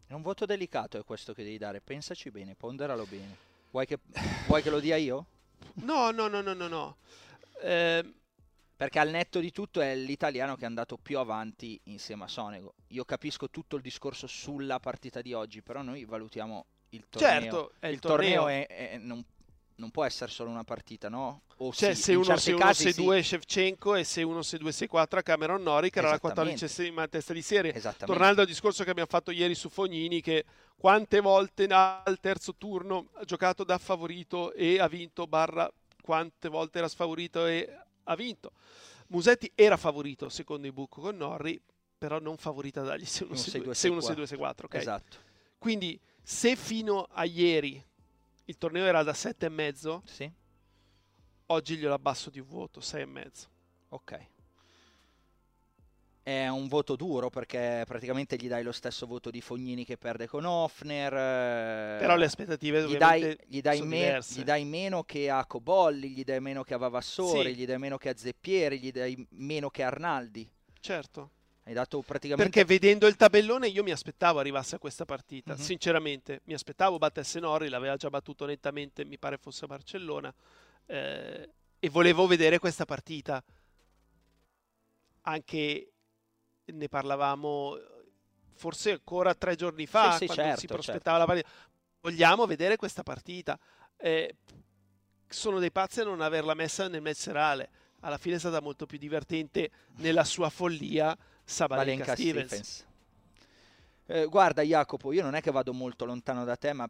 È un voto delicato, è questo che devi dare. Pensaci bene, ponderalo bene. Vuoi che lo dia io? No. Perché al netto di tutto è l'italiano che è andato più avanti insieme a Sonego. Io capisco tutto il discorso sulla partita di oggi, però noi valutiamo il torneo. Certo, è il torneo è non può essere solo una partita, no? O cioè, sì, se uno 6-2 sì. Shevchenko, e se uno 6-2-6-4 a Cameron Norrie, che era la 14esima testa di serie. Tornando al discorso che abbiamo fatto ieri su Fognini, che quante volte al terzo turno ha giocato da favorito e ha vinto, barra quante volte era sfavorito e ha vinto. Musetti era favorito secondo i book con Norrie, però non favorita dagli 6-1-6-2-6-4. Okay? Esatto. Quindi se fino a ieri il torneo era da 7,5. Sì. Oggi glielo abbasso di un voto, 6,5. Ok. È un voto duro perché praticamente gli dai lo stesso voto di Fognini che perde con Ofner. Però le aspettative gli dai meno che a Cobolli, gli dai meno che a Vavassori, sì, gli dai meno che a Zeppieri, gli dai meno che a Arnaldi. Certo. Hai dato praticamente... Perché vedendo il tabellone io mi aspettavo arrivasse a questa partita, sinceramente. Mi aspettavo battesse Norrie, l'aveva già battuto nettamente, mi pare fosse a Barcellona, e volevo vedere questa partita. anche, ne parlavamo forse ancora 3 giorni fa, quando certo, si prospettava la partita. Vogliamo vedere questa partita. Sono dei pazzi a non averla messa nel match serale. Alla fine è stata molto più divertente nella sua follia Sabalenka-Stevens. Guarda Jacopo, io non è che vado molto lontano da te, ma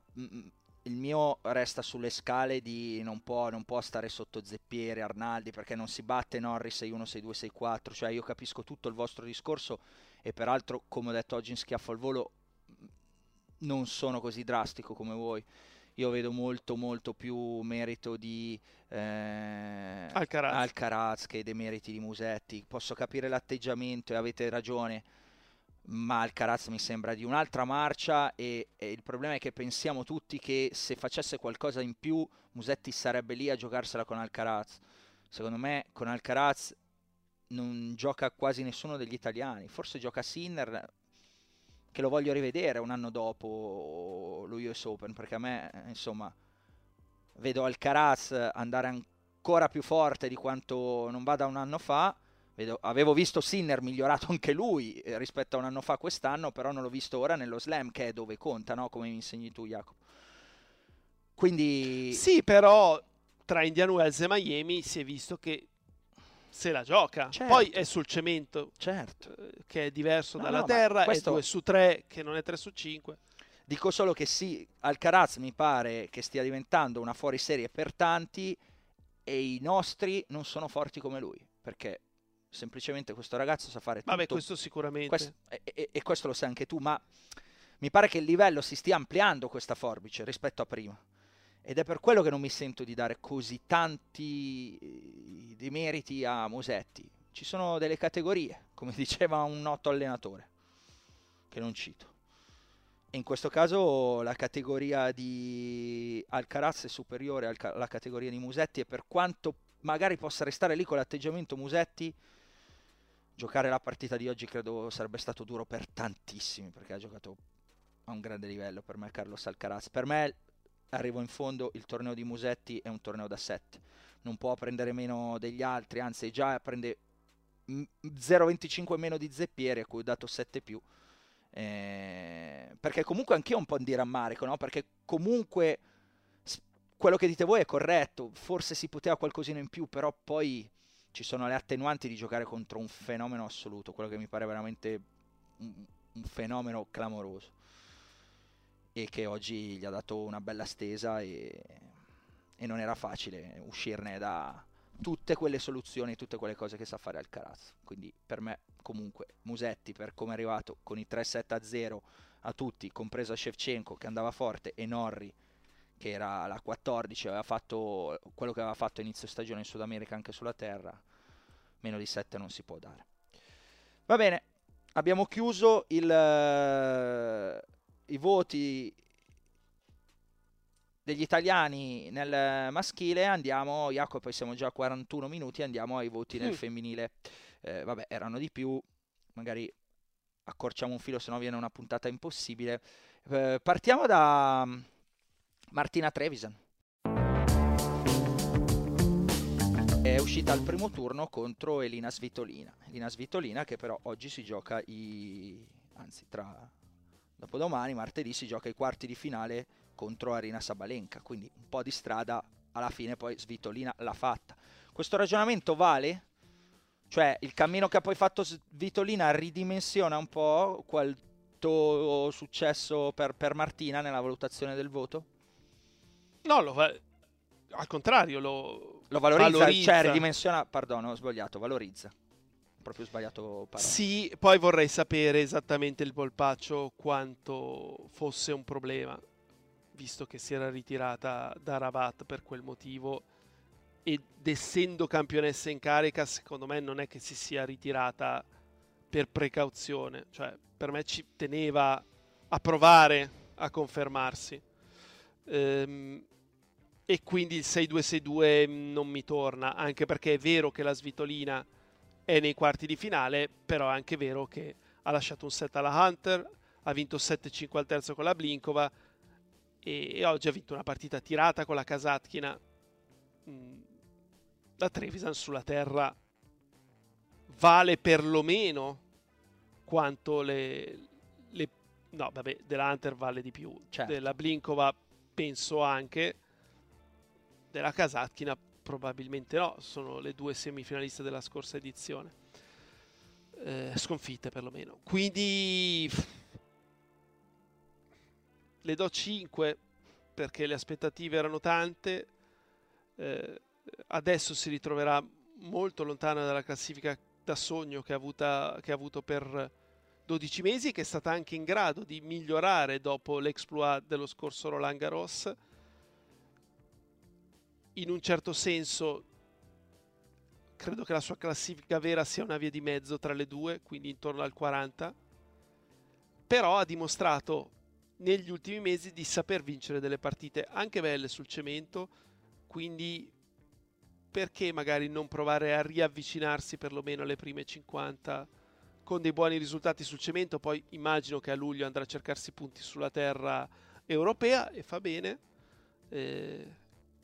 il mio resta sulle scale di non può stare sotto Zeppieri, Arnaldi, perché non si batte Norris 6-1, 6-2, 6-4. Cioè io capisco tutto il vostro discorso e peraltro, come ho detto oggi in Schiaffo al Volo, non sono così drastico come voi. Io vedo molto più merito di Alcaraz che dei meriti di Musetti. Posso capire l'atteggiamento e avete ragione, ma Alcaraz mi sembra di un'altra marcia e il problema è che pensiamo tutti che se facesse qualcosa in più Musetti sarebbe lì a giocarsela con Alcaraz. Secondo me con Alcaraz non gioca quasi nessuno degli italiani, forse gioca Sinner, che lo voglio rivedere un anno dopo lo US Open, perché a me, insomma, vedo Alcaraz andare ancora più forte di quanto non vada un anno fa. Avevo visto Sinner migliorato anche lui rispetto a un anno fa quest'anno, però non l'ho visto ora nello Slam, che è dove conta, no? Come mi insegni tu, Jacopo. Quindi sì, però tra Indian Wells e Miami si è visto che se la gioca, certo. Poi è sul cemento, certo, che è diverso dalla terra, questo... è 2/3 che non è 3/5. Dico solo che sì, Alcaraz mi pare che stia diventando una fuoriserie per tanti e i nostri non sono forti come lui, perché semplicemente questo ragazzo sa fare tutto. Vabbè, questo sicuramente. E questo lo sai anche tu, ma mi pare che il livello si stia ampliando, questa forbice, rispetto a prima. Ed è per quello che non mi sento di dare così tanti demeriti a Musetti. Ci sono delle categorie, come diceva un noto allenatore, che non cito. E in questo caso la categoria di Alcaraz è superiore alla categoria di Musetti, e per quanto magari possa restare lì con l'atteggiamento Musetti, giocare la partita di oggi credo sarebbe stato duro per tantissimi, perché ha giocato a un grande livello. Per me Carlos Alcaraz, per me... arrivo in fondo, il torneo di Musetti è un torneo da 7, non può prendere meno degli altri, anzi già prende 0,25 meno di Zeppieri, a cui ho dato 7 più, perché comunque anch'io ho un po' di rammarico, no? Perché comunque quello che dite voi è corretto, forse si poteva qualcosina in più, però poi ci sono le attenuanti di giocare contro un fenomeno assoluto, quello che mi pare veramente un fenomeno clamoroso, e che oggi gli ha dato una bella stesa e non era facile uscirne da tutte quelle soluzioni, tutte quelle cose che sa fare Alcaraz. Quindi per me comunque Musetti, per come è arrivato con i 3-7-0 a tutti, compreso a Shevchenko che andava forte e Norri che era la 14, aveva fatto quello che aveva fatto inizio stagione in Sud America anche sulla terra, meno di 7 non si può dare. Va bene, abbiamo chiuso i voti degli italiani nel maschile. Andiamo, Jacopo, poi siamo già a 41 minuti, andiamo ai voti nel femminile. Vabbè, erano di più, magari accorciamo un filo, sennò viene una puntata impossibile. Partiamo da Martina Trevisan. È uscita al primo turno contro Elina Svitolina. Elina Svitolina che però oggi si gioca dopodomani, martedì, si gioca i quarti di finale contro Arina Sabalenka, quindi un po' di strada alla fine, poi Svitolina l'ha fatta. Questo ragionamento vale? Cioè il cammino che ha poi fatto Svitolina ridimensiona un po' quanto successo per Martina nella valutazione del voto? No, al contrario, lo valorizza. Cioè ridimensiona, perdono, ho sbagliato, valorizza. Proprio sbagliato parola. Sì, poi vorrei sapere esattamente il polpaccio quanto fosse un problema, visto che si era ritirata da Rabat per quel motivo, ed essendo campionessa in carica secondo me non è che si sia ritirata per precauzione, cioè per me ci teneva a provare a confermarsi, e quindi il 6-2-6-2 non mi torna, anche perché è vero che la Svitolina è nei quarti di finale, però è anche vero che ha lasciato un set alla Hunter, ha vinto 7-5 al terzo con la Blinkova e oggi ha vinto una partita tirata con la Kasatkina. La Trevisan sulla terra vale perlomeno quanto le no, vabbè, della Hunter vale di più, certo, della Blinkova penso anche, della Kasatkina probabilmente no, sono le due semifinaliste della scorsa edizione, sconfitte perlomeno, quindi le do 5 perché le aspettative erano tante, adesso si ritroverà molto lontana dalla classifica da sogno che ha avuto per 12 mesi, che è stata anche in grado di migliorare dopo l'exploit dello scorso Roland Garros. In un certo senso credo che la sua classifica vera sia una via di mezzo tra le due, quindi intorno al 40, però ha dimostrato negli ultimi mesi di saper vincere delle partite anche belle sul cemento, quindi perché magari non provare a riavvicinarsi perlomeno alle prime 50 con dei buoni risultati sul cemento? Poi immagino che a luglio andrà a cercarsi punti sulla terra europea e fa bene,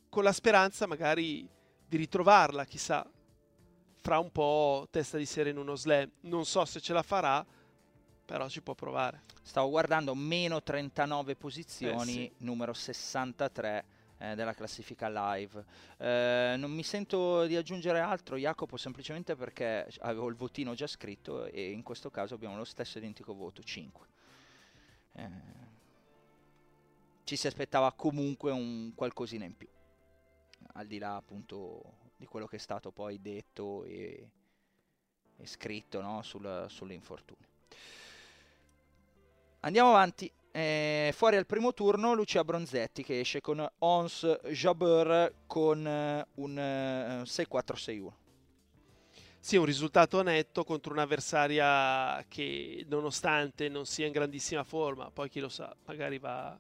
con la speranza magari di ritrovarla, chissà, fra un po' testa di serie in uno slam. Non so se ce la farà, però ci può provare. Stavo guardando, meno 39 posizioni, sì, numero 63 della classifica live. Non mi sento di aggiungere altro, Jacopo, semplicemente perché avevo il votino già scritto e in questo caso abbiamo lo stesso identico voto, 5. Ci si aspettava comunque un qualcosina in più, al di là appunto di quello che è stato poi detto e scritto, no? Sull'infortunio. Andiamo avanti, fuori al primo turno Lucia Bronzetti che esce con Ons Jabeur con un 6-4-6-1. Sì, un risultato netto contro un'avversaria che nonostante non sia in grandissima forma, poi chi lo sa, magari va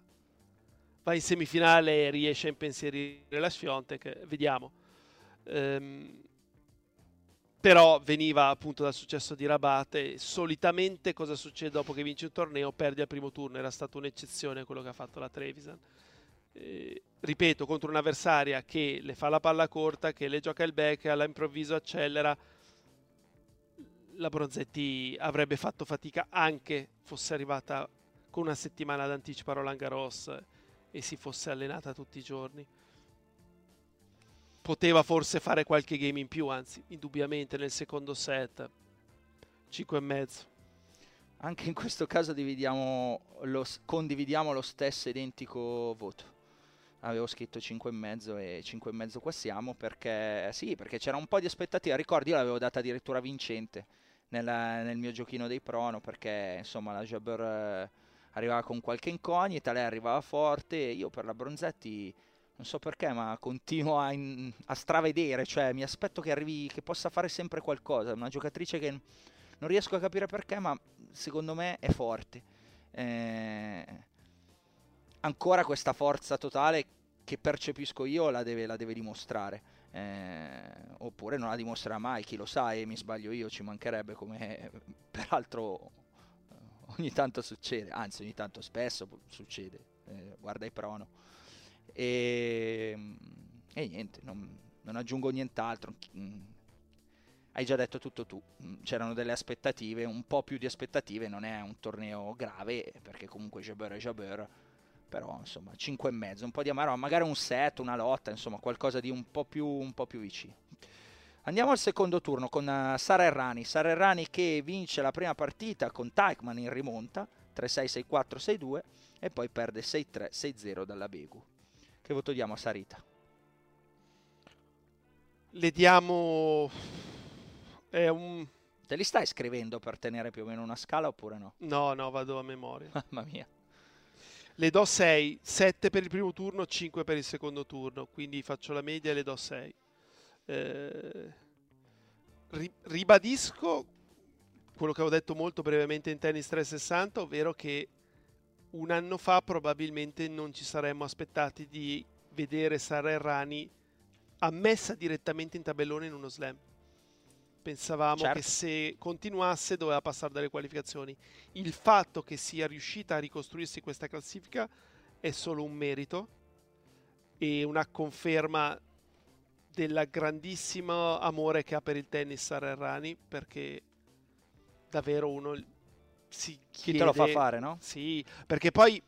in semifinale e riesce a impensierire la Swiatek, vediamo. Però veniva appunto dal successo di Rabat e solitamente cosa succede dopo che vinci un torneo? Perdi al primo turno, era stata un'eccezione quello che ha fatto la Trevisan, ripeto, contro un'avversaria che le fa la palla corta, che le gioca il back, all'improvviso accelera. La Bronzetti avrebbe fatto fatica anche fosse arrivata con una settimana d'anticipo a Roland Garros e si fosse allenata tutti i giorni. Poteva forse fare qualche game in più, anzi, indubbiamente nel secondo set, 5,5. Anche in questo caso condividiamo lo stesso identico voto. Avevo scritto 5,5 e 5,5 qua siamo, perché sì, perché c'era un po' di aspettativa. Ricordi, io l'avevo data addirittura vincente nel mio giochino dei prono, perché insomma la Jabeur arrivava con qualche incognita, lei arrivava forte, e io per la Bronzetti non so perché, ma continuo a stravedere, cioè mi aspetto che arrivi, che possa fare sempre qualcosa. Una giocatrice che non riesco a capire perché, ma secondo me è forte. Ancora questa forza totale che percepisco io la deve dimostrare. Oppure non la dimostrerà mai, chi lo sa, e mi sbaglio io, ci mancherebbe, come peraltro ogni tanto succede, anzi ogni tanto spesso succede, guarda i prono. E niente, non aggiungo nient'altro. Hai già detto tutto tu. C'erano delle aspettative, un po' più di aspettative. Non è un torneo grave, perché comunque Jabeur è Jabeur. Però insomma 5,5, un po' di amaro, magari un set, una lotta, insomma qualcosa di un po' più vicino. Andiamo al secondo turno con Sara Errani. Sara Errani che vince la prima partita con Teichmann in rimonta 3-6, 6-4, 6-2 e poi perde 6-3, 6-0 dalla Pegula. Che voto diamo a Sarita? Le diamo... Te li stai scrivendo per tenere più o meno una scala oppure no? No, vado a memoria. Mamma mia. Le do 6, 7 per il primo turno, 5 per il secondo turno, quindi faccio la media e le do 6. Ribadisco quello che ho detto molto brevemente in Tennis 360, ovvero che un anno fa probabilmente non ci saremmo aspettati di vedere Sara Errani ammessa direttamente in tabellone in uno slam. Pensavamo, certo, che se continuasse doveva passare dalle qualificazioni. Il fatto che sia riuscita a ricostruirsi questa classifica è solo un merito e una conferma della grandissima amore che ha per il tennis Sara Errani, perché davvero uno si chiede... Chi te lo fa fare, no? Sì, perché poi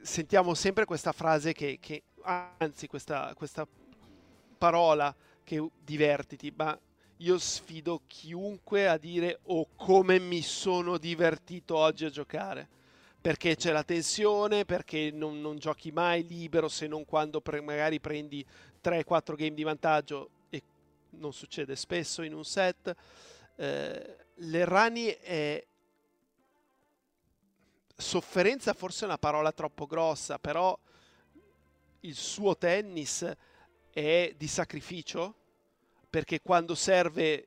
sentiamo sempre questa frase che anzi questa parola che divertiti, ma io sfido chiunque a dire oh come mi sono divertito oggi a giocare, perché c'è la tensione, perché non giochi mai libero se non quando magari prendi 3-4 game di vantaggio, e non succede spesso in un set. L'Errani è... Sofferenza forse è una parola troppo grossa, però il suo tennis è di sacrificio, perché quando serve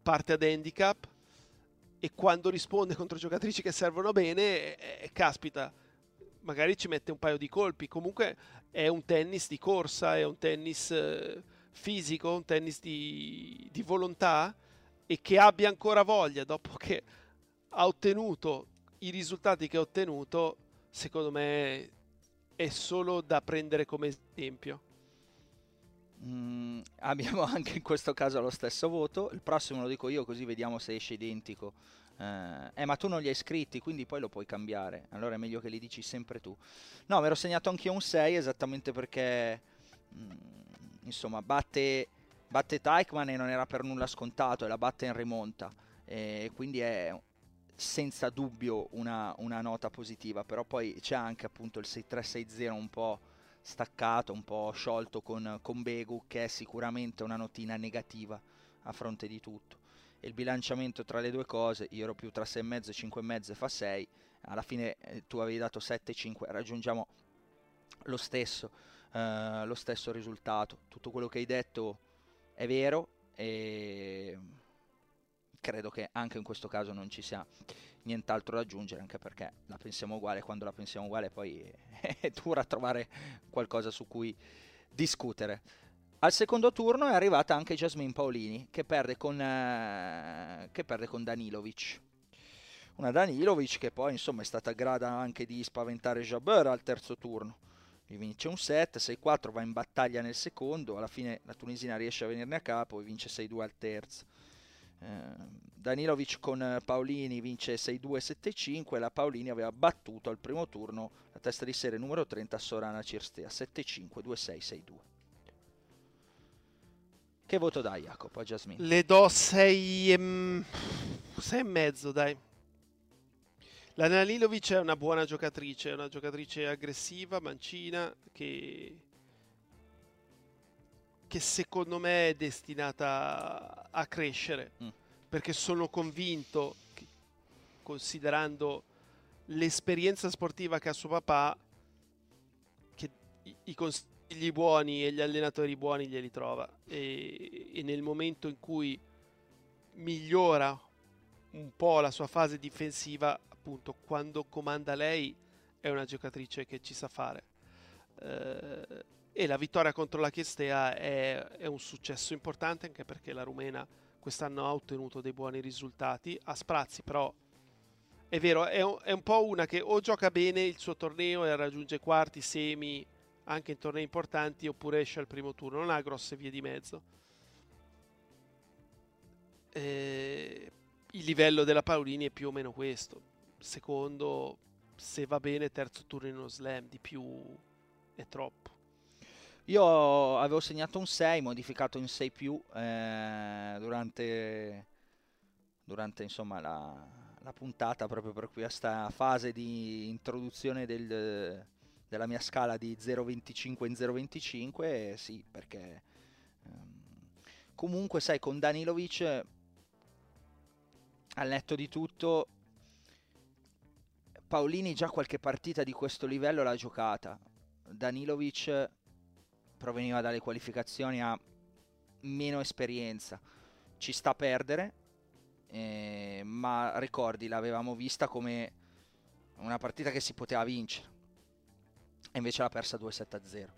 parte ad handicap e quando risponde contro giocatrici che servono bene, caspita, magari ci mette un paio di colpi. Comunque è un tennis di corsa, è un tennis fisico, un tennis di volontà, e che abbia ancora voglia dopo che ha ottenuto i risultati che ha ottenuto, secondo me è solo da prendere come esempio. Abbiamo anche in questo caso lo stesso voto. Il prossimo lo dico io, così vediamo se esce identico. Ma tu non li hai scritti, quindi poi lo puoi cambiare, allora è meglio che li dici sempre tu. No, mi ero segnato anch'io un 6, esattamente perché insomma batte Teichmann e non era per nulla scontato, e la batte in rimonta, e quindi è senza dubbio una nota positiva. Però poi c'è anche appunto il 6-3-6-0 un po' staccato, un po' sciolto con Begu, che è sicuramente una notina negativa a fronte di tutto, e il bilanciamento tra le due cose, io ero più tra 6,5 e 5,5, fa 6 alla fine. Tu avevi dato 7,5, raggiungiamo lo stesso risultato. Tutto quello che hai detto è vero, e credo che anche in questo caso non ci sia nient'altro da aggiungere, anche perché la pensiamo uguale. Quando la pensiamo uguale poi è dura trovare qualcosa su cui discutere. Al secondo turno è arrivata anche Jasmine Paolini, che perde con Danilovic. Una Danilovic che poi insomma è stata grada anche di spaventare Jabeur al terzo turno. Gli vince un set, 6-4, va in battaglia nel secondo, alla fine la tunisina riesce a venirne a capo e vince 6-2 al terzo. Danilovic con Paolini vince 6-2, 7-5. La Paolini aveva battuto al primo turno la testa di serie numero 30 Sorana Cirstea 7-5, 2-6, 6-2. Che voto dai, Jacopo, a Jasmine? Le do 6 e mezzo, dai. La Danilovic è una buona giocatrice, è una giocatrice aggressiva, mancina, che secondo me è destinata a crescere, perché sono convinto che, considerando l'esperienza sportiva che ha suo papà, che i consigli buoni e gli allenatori buoni glieli trova, e nel momento in cui migliora un po' la sua fase difensiva, appunto quando comanda lei, è una giocatrice che ci sa fare. E la vittoria contro la Chiestea è un successo importante, anche perché la rumena quest'anno ha ottenuto dei buoni risultati a sprazzi. Però è vero, è un po' una che o gioca bene il suo torneo e raggiunge quarti, semi, anche in tornei importanti, oppure esce al primo turno, non ha grosse vie di mezzo. Il livello della Paolini è più o meno questo, secondo, se va bene terzo turno in uno slam, di più è troppo. Io avevo segnato un 6, modificato in 6 più durante insomma la puntata, proprio per questa fase di introduzione della mia scala di 0,25 in 0,25, sì, perché comunque sai, con Danilovic, al netto di tutto, Paolini già qualche partita di questo livello l'ha giocata. Danilovic proveniva dalle qualificazioni, a meno esperienza, ci sta a perdere, ma ricordi, l'avevamo vista come una partita che si poteva vincere, e invece l'ha persa 2-7-0,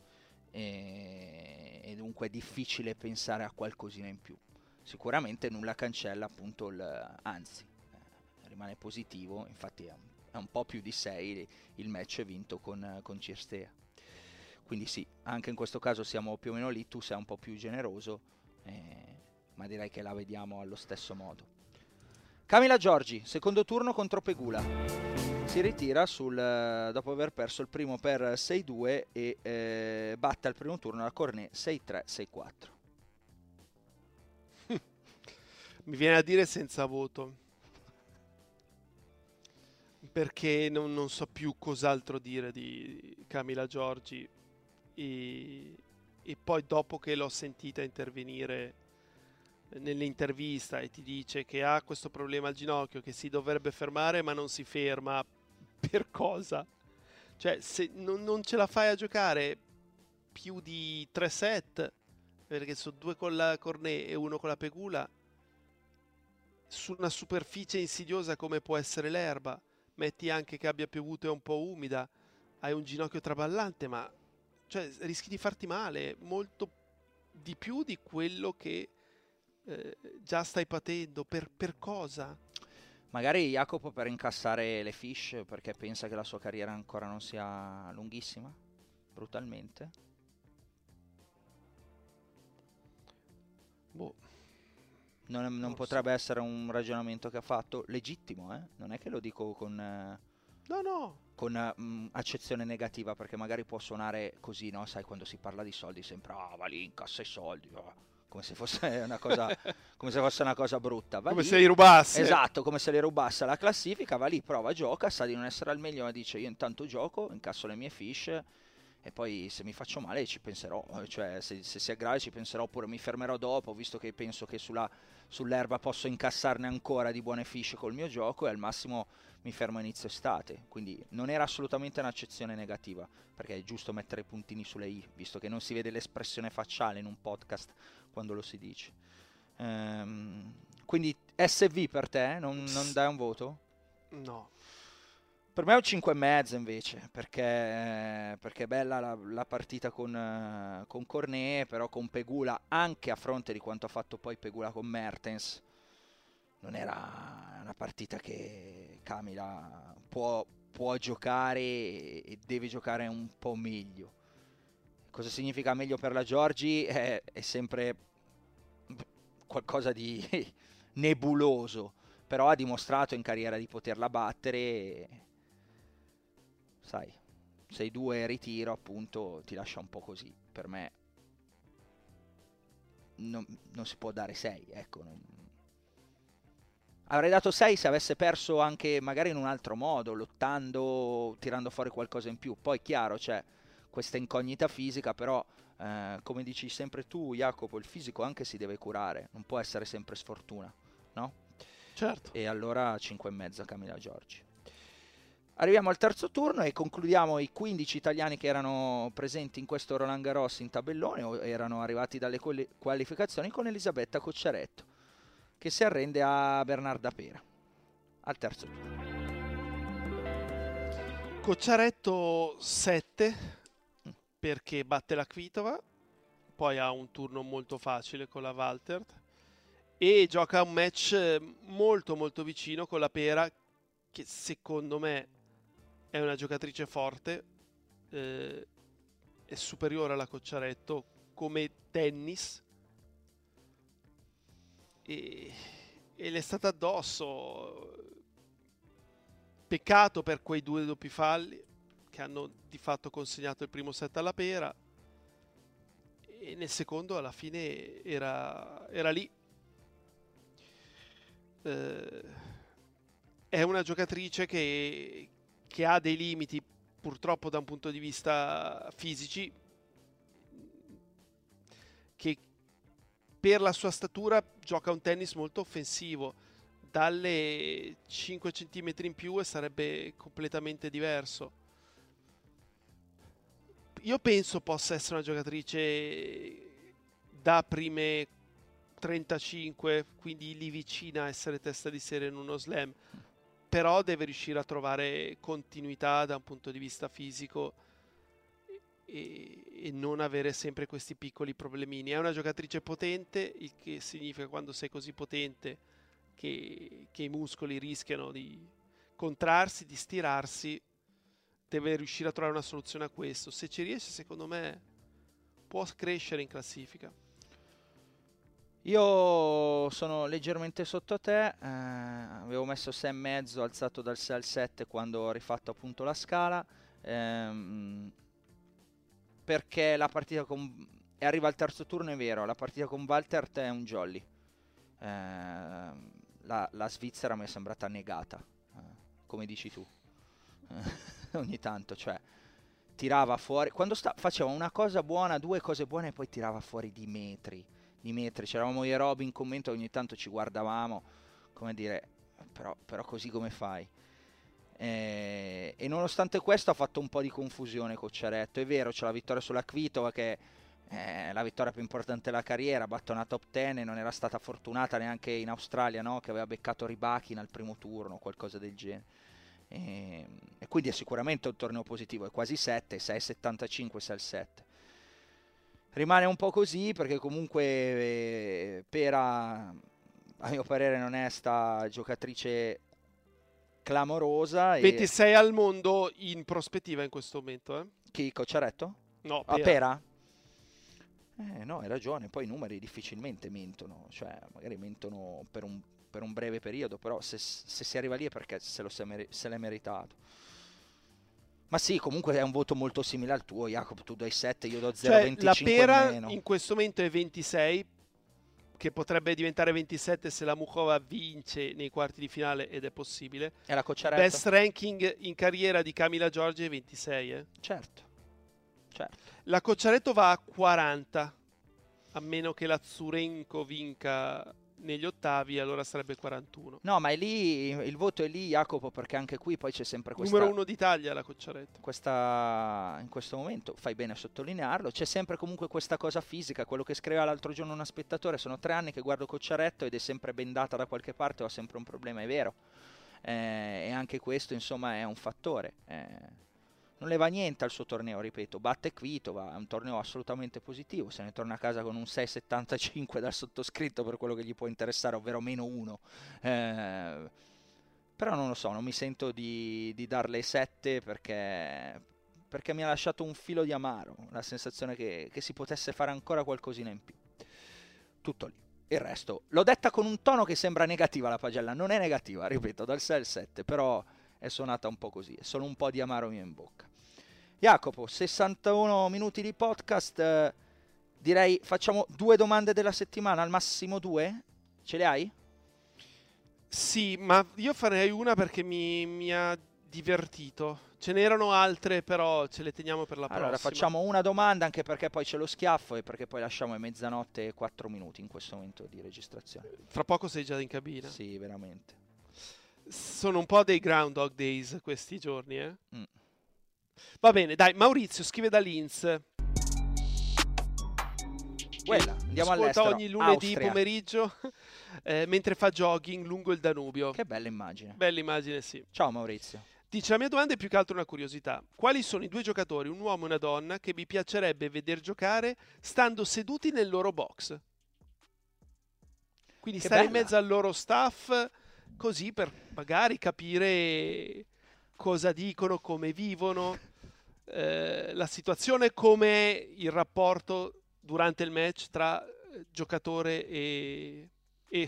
e dunque è difficile pensare a qualcosina in più. Sicuramente nulla cancella appunto anzi, rimane positivo, infatti è un po' più di 6, il match è vinto con Cirstea. Quindi sì, anche in questo caso siamo più o meno lì, tu sei un po' più generoso, ma direi che la vediamo allo stesso modo. Camila Giorgi, secondo turno contro Pegula, si ritira dopo aver perso il primo per 6-2 e batte al primo turno la Cornet 6-3, 6-4. Mi viene a dire senza voto, perché non so più cos'altro dire di Camila Giorgi, e poi dopo che l'ho sentita intervenire nell'intervista e ti dice che ha questo problema al ginocchio, che si dovrebbe fermare ma non si ferma, per cosa? Cioè, se non ce la fai a giocare più di 3 set, perché sono 2 con la Cornet e 1 con la Pegula, su una superficie insidiosa come può essere l'erba, metti anche che abbia piovuto e un po' umida, hai un ginocchio traballante, ma cioè, rischi di farti male molto di più di quello che già stai patendo. Per cosa? Magari Jacopo per incassare le fish, perché pensa che la sua carriera ancora non sia lunghissima, brutalmente. Boh. Non potrebbe essere un ragionamento che ha fatto, legittimo, non è che lo dico con accezione negativa, perché magari può suonare così, no? Sai, quando si parla di soldi sembra va lì, incassa i soldi, come se fosse una cosa brutta, va come lì, se li rubasse, esatto, come se li rubasse la classifica, va lì, prova, gioca, sa di non essere al meglio ma dice io intanto gioco, incasso le mie fish e poi se mi faccio male ci penserò, cioè se si aggrava ci penserò, oppure mi fermerò dopo, visto che penso che sull'erba posso incassarne ancora di buone fish col mio gioco, e al massimo mi fermo a inizio estate. Quindi non era assolutamente un'accezione negativa, perché è giusto mettere i puntini sulle i, visto che non si vede l'espressione facciale in un podcast quando lo si dice. Quindi SV per te, non dai un voto? No. Per me è un 5,5 invece, perché è bella la partita con Cornet, però con Pegula, anche a fronte di quanto ha fatto poi Pegula con Mertens, non era una partita che Camila può giocare e deve giocare un po' meglio. Cosa significa meglio per la Giorgi? È sempre qualcosa di nebuloso, però ha dimostrato in carriera di poterla battere e... Sai, 6-2 ritiro, appunto, ti lascia un po' così. Per me non si può dare 6, ecco. Avrei dato 6 se avesse perso anche magari in un altro modo, lottando, tirando fuori qualcosa in più. Poi, chiaro, c'è questa incognita fisica, però, come dici sempre tu, Jacopo, il fisico anche si deve curare. Non può essere sempre sfortuna, no? Certo. E allora 5,5 Camila Giorgi. Arriviamo al terzo turno e concludiamo i 15 italiani che erano presenti in questo Roland Garros in tabellone o erano arrivati dalle qualificazioni con Elisabetta Cocciaretto, che si arrende a Bernarda Pera al terzo turno. Cocciaretto 7 perché batte la Kvitova, poi ha un turno molto facile con la Waltert e gioca un match molto molto vicino con la Pera, che secondo me è una giocatrice forte, è superiore alla Cocciaretto come tennis, e le è stata addosso. Peccato per quei 2 doppi falli che hanno di fatto consegnato il primo set alla Pera, e nel secondo alla fine era lì. È una giocatrice che ha dei limiti, purtroppo, da un punto di vista fisici, che per la sua statura gioca un tennis molto offensivo. Dalle 5 cm in più e sarebbe completamente diverso. Io penso possa essere una giocatrice da prime 35, quindi lì vicina a essere testa di serie in uno slam. Però deve riuscire a trovare continuità da un punto di vista fisico e non avere sempre questi piccoli problemini. È una giocatrice potente, il che significa quando sei così potente che i muscoli rischiano di contrarsi, di stirarsi, deve riuscire a trovare una soluzione a questo. Se ci riesce, secondo me può crescere in classifica. Io sono leggermente sotto a te, avevo messo 6,5 alzato dal 6 al 7 quando ho rifatto appunto la scala, perché la partita con... arriva al terzo turno, è vero, la partita con Walter è un jolly, la Svizzera mi è sembrata negata, come dici tu, ogni tanto, cioè tirava fuori, quando faceva una cosa buona, due cose buone e poi tirava fuori di metri, c'eravamo io e Rob in commento, ogni tanto ci guardavamo, come dire, però così come fai? E nonostante questo ha fatto un po' di confusione Cocciaretto, è vero, c'è la vittoria sulla Kvitova che è la vittoria più importante della carriera, batte una top 10 e non era stata fortunata neanche in Australia, no? Che aveva beccato Rybakina al primo turno, qualcosa del genere. E quindi è sicuramente un torneo positivo, è quasi 7, 6,75, 6,7. Rimane un po' così perché comunque Pera, a mio parere, non è sta giocatrice clamorosa. 26 e... al mondo in prospettiva in questo momento. Chi? Cocciaretto? No, Pera. Pera? No, hai ragione, poi i numeri difficilmente mentono, cioè magari mentono per un breve periodo, però se si arriva lì è perché se l'è meritato. Ma sì, comunque è un voto molto simile al tuo, Jacopo, tu dai 7, io do 0,25, cioè, la Pera meno. In questo momento è 26, che potrebbe diventare 27 se la Mucova vince nei quarti di finale, ed è possibile. E la Cocciaretto? Best ranking in carriera di Camila Giorgi è 26, Certo. Certo. La Cocciaretto va a 40, a meno che la Azurenko vinca negli ottavi, allora sarebbe 41. No, ma è lì, il voto è lì, Jacopo, perché anche qui poi c'è sempre questa... Numero 1 d'Italia la Cocciaretto. Questa, in questo momento, fai bene a sottolinearlo, c'è sempre comunque questa cosa fisica, quello che scriveva l'altro giorno una spettatore, sono 3 anni che guardo Cocciaretto ed è sempre bendata da qualche parte, ho sempre un problema, è vero. E anche questo, insomma, è un fattore. Non le va niente al suo torneo, ripeto, batte Kvitova, è un torneo assolutamente positivo, se ne torna a casa con un 6,75 dal sottoscritto per quello che gli può interessare, ovvero -1. Però non lo so, non mi sento di darle 7 perché mi ha lasciato un filo di amaro, la sensazione che si potesse fare ancora qualcosina in più. Tutto lì. Il resto, l'ho detta con un tono che sembra negativa la pagella, non è negativa, ripeto, dal 6 al 7, però... è suonata un po' così, è solo un po' di amaro mio in bocca. Jacopo, 61 minuti di podcast, direi facciamo 2 domande della settimana, al massimo 2, ce le hai? Sì, ma io farei una perché mi ha divertito, ce n'erano altre però ce le teniamo per la prossima. Allora facciamo una domanda anche perché poi c'è lo schiaffo e perché poi lasciamo a mezzanotte e 4 minuti in questo momento di registrazione. Fra poco sei già in cabina. Sì, veramente. Sono un po' dei Groundhog Days questi giorni, Va bene, dai, Maurizio scrive da Linz. Quella, andiamo all'estero. Ogni lunedì Austria. Pomeriggio mentre fa jogging lungo il Danubio. Che bella immagine. Bella immagine, sì. Ciao Maurizio. Dice, la mia domanda è più che altro una curiosità. Quali sono i 2 giocatori, un uomo e una donna, che vi piacerebbe veder giocare stando seduti nel loro box? Quindi che stare bella. In mezzo al loro staff... Così per magari capire cosa dicono, come vivono la situazione, come il rapporto durante il match tra giocatore e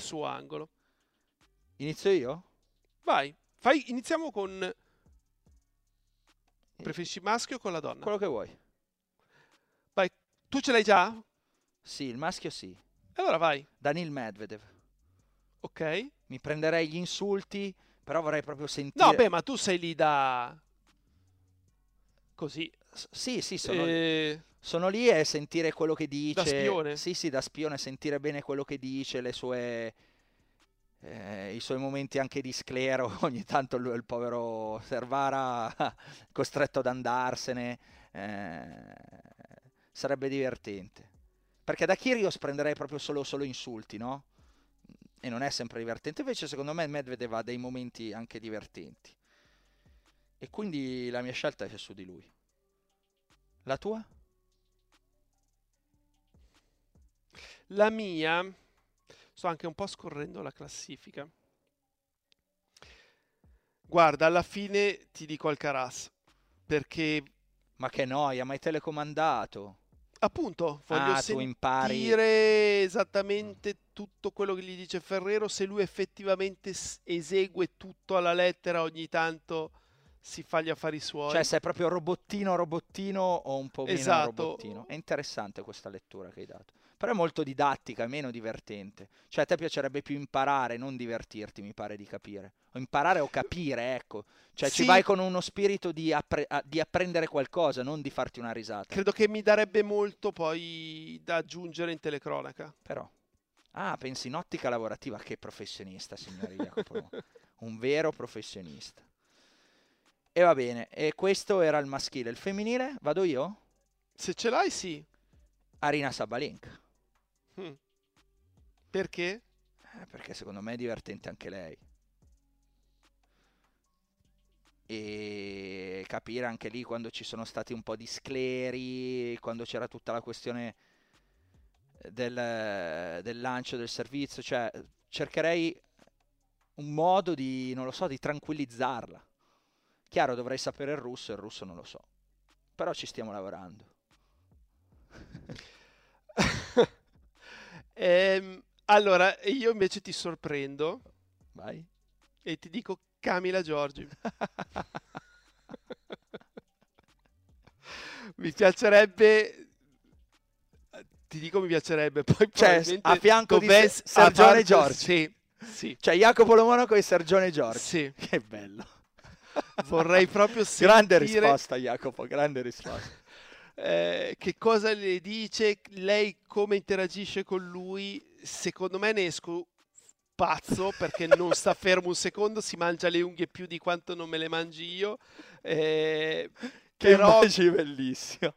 suo angolo. Inizio io? Vai, iniziamo con... Preferisci maschio o con la donna? Quello che vuoi. Vai, tu ce l'hai già? Sì, il maschio sì. Allora vai. Daniil Medvedev. Ok. Mi prenderei gli insulti, però vorrei proprio sentire... No, beh, ma tu sei lì da... Così. Sì, sono lì e sentire quello che dice. Da spione? Sì, da spione, sentire bene quello che dice, le sue... i suoi momenti anche di sclero. Ogni tanto lui, il povero Servara, costretto ad andarsene. Sarebbe divertente. Perché da Kyrgios prenderei proprio solo insulti, no? E non è sempre divertente, invece secondo me Medvedev ha dei momenti anche divertenti e quindi la mia scelta è su di lui. La tua? La mia, sto anche un po' scorrendo la classifica, guarda, alla fine ti dico Alcaraz perché... Ma che noia, ma hai telecomandato. Appunto, voglio sentire esattamente tutto quello che gli dice Ferrero, se lui effettivamente esegue tutto alla lettera, ogni tanto si fa gli affari suoi. Cioè se è proprio robottino o un po' meno robottino. È interessante questa lettura che hai dato. Però è molto didattica, meno divertente. Cioè a te piacerebbe più imparare, non divertirti, mi pare di capire. O imparare o capire, ecco. Cioè sì, ci vai con uno spirito di apprendere qualcosa, non di farti una risata. Credo che mi darebbe molto poi da aggiungere in telecronaca. Però. Ah, pensi in ottica lavorativa. Che professionista, signori Jacopo. Un vero professionista. E va bene. E questo era il maschile. Il femminile? Vado io? Se ce l'hai, sì. Arina Sabalenka. Perché? Perché secondo me è divertente anche lei. E capire anche lì quando ci sono stati un po' di scleri, quando c'era tutta la questione del lancio, del servizio, cioè cercherei un modo di, non lo so, di tranquillizzarla. Chiaro, dovrei sapere il russo non lo so. Però ci stiamo lavorando. Allora, io invece ti sorprendo. Vai. E ti dico Camila Giorgi. Mi piacerebbe, ti dico mi piacerebbe, poi cioè, a fianco di Sergione Giorgi. Sì, sì. Cioè Jacopo Lo Monaco e Sergione Giorgi. Sì. Che bello. Vorrei proprio sentire. Grande risposta Jacopo, grande risposta. Che cosa le dice, lei come interagisce con lui. Secondo me ne esco pazzo perché non sta fermo un secondo, si mangia le unghie più di quanto non me le mangi io, che però, bellissimo.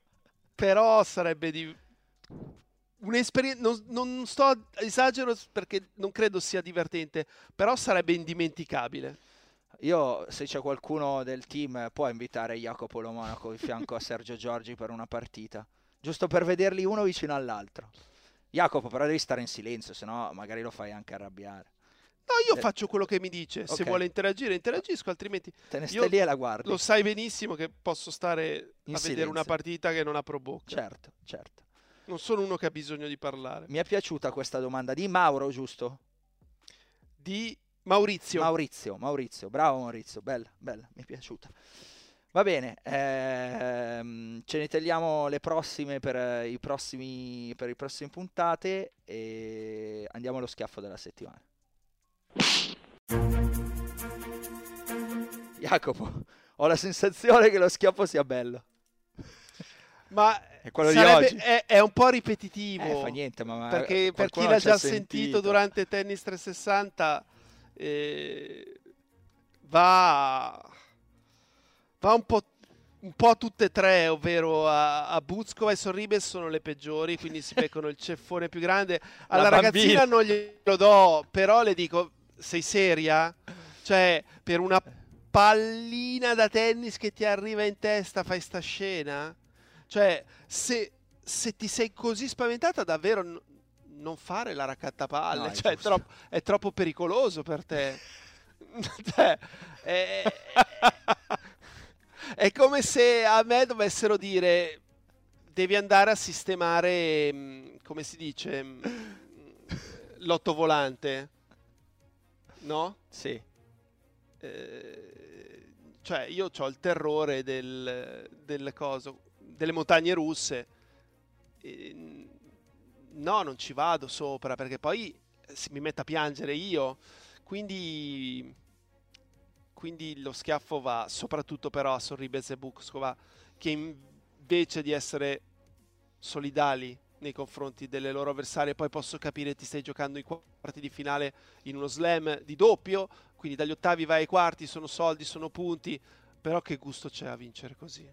Però sarebbe di un'esperienza, non sto a esagero perché non credo sia divertente, però sarebbe indimenticabile. Io, se c'è qualcuno del team, può invitare Jacopo Lo Monaco di fianco a Sergio Giorgi per una partita, giusto per vederli uno vicino all'altro. Jacopo, però devi stare in silenzio, sennò magari lo fai anche arrabbiare. No, io faccio quello che mi dice, okay. Se vuole interagire, interagisco, altrimenti te ne stai lì e la guardi. Lo sai benissimo che posso stare in a vedere una partita che non apro bocca. Certo, certo. Non sono uno che ha bisogno di parlare. Mi è piaciuta questa domanda di Mauro, giusto? Di... Maurizio, bravo Maurizio, bella, mi è piaciuta. Va bene, ce ne tagliamo le prossime per le prossime puntate e andiamo allo schiaffo della settimana. Jacopo, ho la sensazione che lo schiaffo sia bello. Ma è quello di oggi. È un po' ripetitivo. Fa niente, ma perché per chi l'ha già sentito durante Tennis 360... Va un po' tutte e tre, ovvero a Buzkova e Sorribes sono le peggiori, quindi si peccano il ceffone più grande. Alla ragazzina non glielo do, però le dico, sei seria? Cioè, per una pallina da tennis che ti arriva in testa fai sta scena? Cioè, se ti sei così spaventata davvero... non fare la raccattapalle, no, cioè è troppo pericoloso per te. Cioè, è come se a me dovessero dire devi andare a sistemare, come si dice, l'ottovolante, no? Sì. Cioè io ho il terrore delle montagne russe. No, non ci vado sopra perché poi mi metto a piangere io, quindi lo schiaffo va soprattutto però a Sorribes e Buzkova, che invece di essere solidali nei confronti delle loro avversarie, poi posso capire ti stai giocando i quarti di finale in uno slam di doppio, quindi dagli ottavi vai ai quarti, sono soldi, sono punti, però che gusto c'è a vincere così?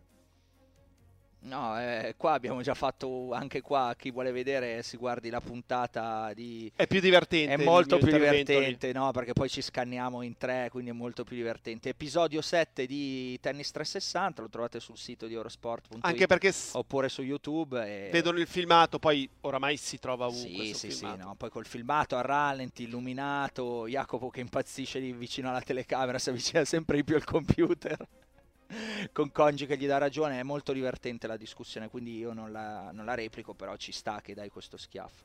No, qua abbiamo già fatto, anche qua chi vuole vedere si guardi la puntata di... È più divertente. È molto più divertente, no? Perché poi ci scanniamo in tre, quindi è molto più divertente. Episodio 7 di Tennis 360, lo trovate sul sito di Eurosport.it. Anche perché... Oppure su YouTube. Vedono il filmato, poi oramai si trova ovunque. Sì, no? Poi col filmato a rallenti, illuminato, Jacopo che impazzisce lì vicino alla telecamera, si avvicina sempre di più al computer. con Congi che gli dà ragione. È molto divertente la discussione, quindi io non la replico, però ci sta che dai questo schiaffo.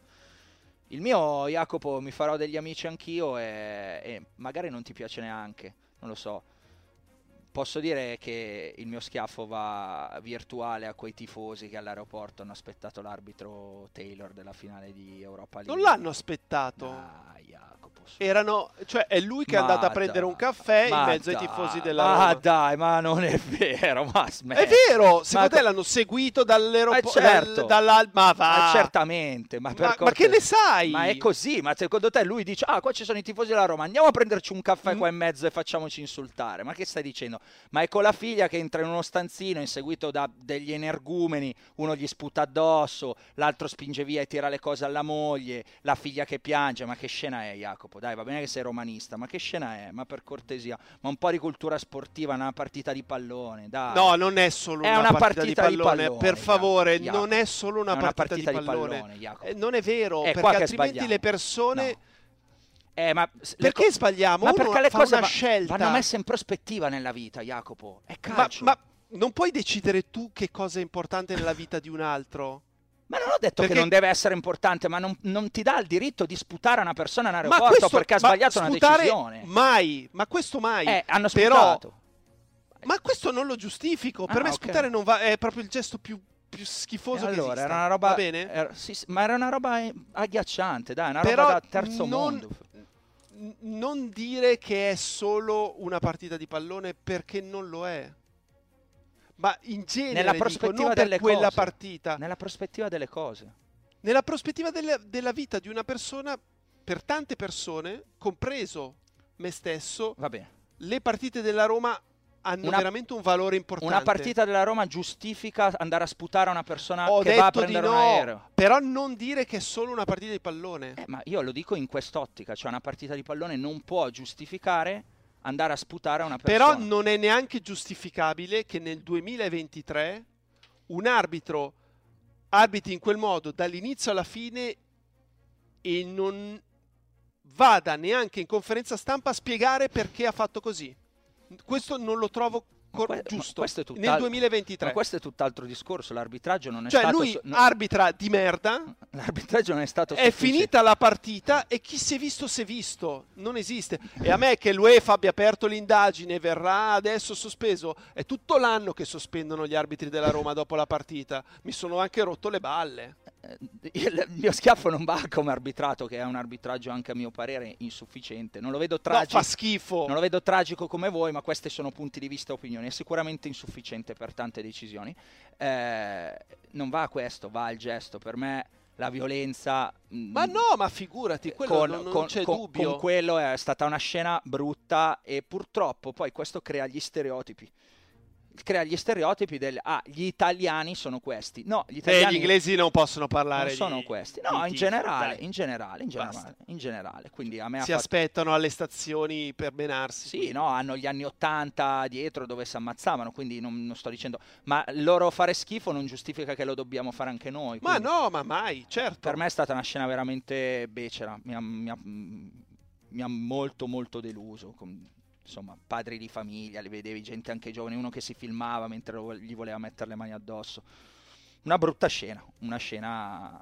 Il mio, Jacopo, mi farò degli amici anch'io e magari non ti piace neanche, non lo so. Posso dire che il mio schiaffo va virtuale a quei tifosi che all'aeroporto hanno aspettato l'arbitro Taylor della finale di Europa League. Non l'hanno aspettato? Ah, Jacopo. Su. Erano, cioè è lui che è andato a prendere un caffè in mezzo ai tifosi della Roma. Ah dai, ma non è vero, ma smetti. È vero, secondo te l'hanno seguito dall'aeroporto? Certo. Ma va. Certamente. Ma che ne sai? Ma è così, ma secondo te lui dice, ah qua ci sono i tifosi della Roma, andiamo a prenderci un caffè qua in mezzo e facciamoci insultare. Ma che stai dicendo? Ma è con la figlia che entra in uno stanzino inseguito da degli energumeni, uno gli sputa addosso, l'altro spinge via e tira le cose alla moglie, la figlia che piange. Ma che scena è, Jacopo? Dai, va bene che sei romanista, ma che scena è? Ma per cortesia, ma un po' di cultura sportiva, una partita di pallone, dai. No, non è solo una partita di pallone, per favore, Jacopo. Non è solo una partita di pallone, Jacopo. Non è vero, perché altrimenti le persone... No. Ma perché sbagliamo? Ma perché le cose vanno messe in prospettiva nella vita, Jacopo. È calcio. Ma non puoi decidere tu che cosa è importante nella vita di un altro? Ma non ho detto che non deve essere importante, ma non ti dà il diritto di sputare a una persona in aeroporto perché ha sbagliato una decisione. Mai, ma questo mai. Hanno sputato. Però, ma questo non lo giustifico. Per me sputare non va, è proprio il gesto più schifoso che esista. Era una roba, va bene? Ma era una roba agghiacciante, dai, una roba da terzo mondo. Non dire che è solo una partita di pallone, perché non lo è. Ma in genere, nella prospettiva dico, non per quella partita. Nella prospettiva delle cose. Nella prospettiva della vita di una persona, per tante persone, compreso me stesso, va bene. Le partite della Roma hanno veramente un valore importante. Una partita della Roma giustifica andare a sputare a una persona che va a prendere un aereo. Però non dire che è solo una partita di pallone. Ma io lo dico in quest'ottica, cioè una partita di pallone non può giustificare andare a sputare a una persona. Però non è neanche giustificabile che nel 2023 un arbitro arbitri in quel modo dall'inizio alla fine e non vada neanche in conferenza stampa a spiegare perché ha fatto così. Questo non lo trovo giusto nel 2023. Ma questo è tutt'altro discorso. L'arbitraggio non è stato... Cioè lui arbitra di merda. L'arbitraggio non è stato sufficiente. È finita la partita e chi si è visto si è visto. Non esiste. E a me che l'UEFA abbia aperto l'indagine, verrà adesso sospeso. È tutto l'anno che sospendono gli arbitri della Roma dopo la partita. Mi sono anche rotto le balle. Il mio schiaffo non va come arbitrato, che è un arbitraggio anche a mio parere insufficiente. Non lo vedo tragico, fa schifo. Non lo vedo tragico come voi, ma questi sono punti di vista e opinioni. È sicuramente insufficiente per tante decisioni. Non va a questo, va al gesto. Per me la violenza... Ma no, ma figurati, quello non c'è dubbio. Con quello è stata una scena brutta e purtroppo poi questo crea gli stereotipi. Crea gli stereotipi del gli italiani sono questi. No, gli italiani gli inglesi non possono parlare. Non sono questi. No, in generale. Quindi a me si aspettano alle stazioni per menarsi. Sì, no, hanno gli anni 80 dietro dove si ammazzavano, quindi non sto dicendo, ma loro fare schifo non giustifica che lo dobbiamo fare anche noi. Ma no, ma mai, certo. Per me è stata una scena veramente becera, mi ha molto molto deluso. Insomma, padri di famiglia, li vedevi, gente anche giovane, uno che si filmava mentre gli voleva mettere le mani addosso. Una brutta scena, una scena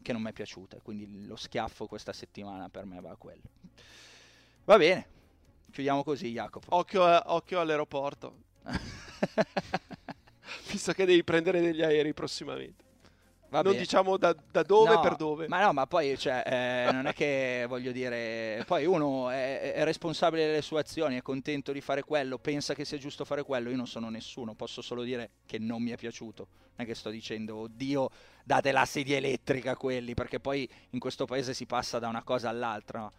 che non mi è piaciuta, quindi lo schiaffo questa settimana per me va a quello. Va bene, chiudiamo così, Jacopo. Occhio all'aeroporto, visto che devi prendere degli aerei prossimamente. Non diciamo da dove, no, per dove. Ma no, ma poi cioè, non è che voglio dire, poi uno è responsabile delle sue azioni, è contento di fare quello, pensa che sia giusto fare quello. Io non sono nessuno, posso solo dire che non mi è piaciuto. Non è che sto dicendo, oddio, date la sedia elettrica a quelli, perché poi in questo paese si passa da una cosa all'altra.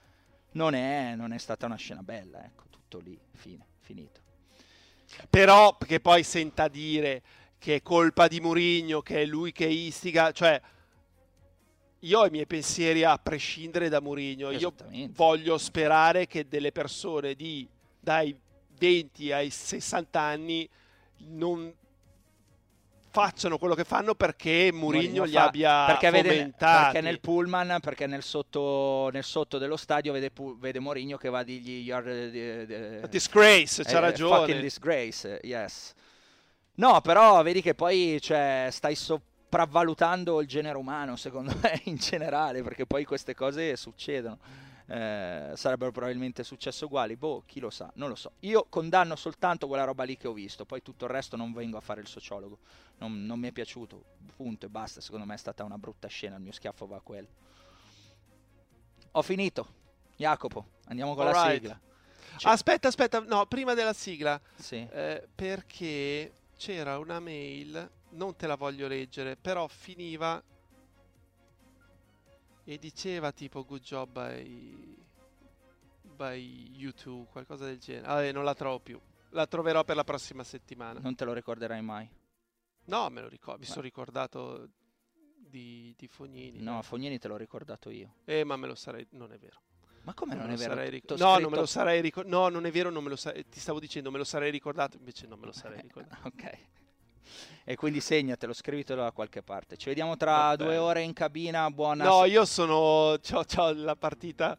Non è stata una scena bella, ecco, tutto lì, finito. Però, che poi senta dire che è colpa di Mourinho, che è lui che istiga, cioè io ho i miei pensieri a prescindere da Mourinho. Io voglio sperare che delle persone dai 20 ai 60 anni non facciano quello che fanno perché Mourinho gli abbia fomentati. Perché nel pullman, perché nel sotto dello stadio vede Mourinho che va a dirgli disgrace, c'ha ragione. Fucking disgrace, yes. No, però vedi che poi stai sopravvalutando il genere umano, secondo me, in generale, perché poi queste cose succedono. Sarebbero probabilmente successe uguali, boh, chi lo sa, non lo so. Io condanno soltanto quella roba lì che ho visto, poi tutto il resto non vengo a fare il sociologo, non mi è piaciuto, punto e basta. Secondo me è stata una brutta scena, il mio schiaffo va a quello. Ho finito, Jacopo, andiamo con la sigla. Aspetta, no, prima della sigla, sì. Perché c'era una mail, non te la voglio leggere, però finiva e diceva tipo good job by YouTube, qualcosa del genere. Non la trovo più. La troverò per la prossima settimana. Non te lo ricorderai mai. No, me lo ricordo. Mi sono ricordato di Fognini. No, Fognini te l'ho ricordato io. Ma me lo sarei... Non è vero. Ma come non è vero? No, non me lo sarei ricordato. No, non è vero, non me lo sarei... Ti stavo dicendo, me lo sarei ricordato. Invece non me lo sarei ricordato. Ok. E quindi segnatelo, scrivitelo da qualche parte. Ci vediamo tra due ore in cabina. Buona. No, io sono. C'ho la partita.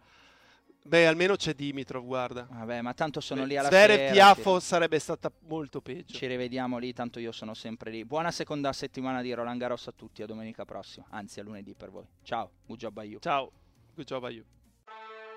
Beh, almeno c'è Dimitrov, guarda. Vabbè, ma tanto sono lì alla sera. Piafo sarebbe stata molto peggio. Ci rivediamo lì, tanto io sono sempre lì. Buona seconda settimana di Roland Garros a tutti. A domenica prossima, anzi a lunedì per voi. Ciao, good job a you. Ciao, good job a you.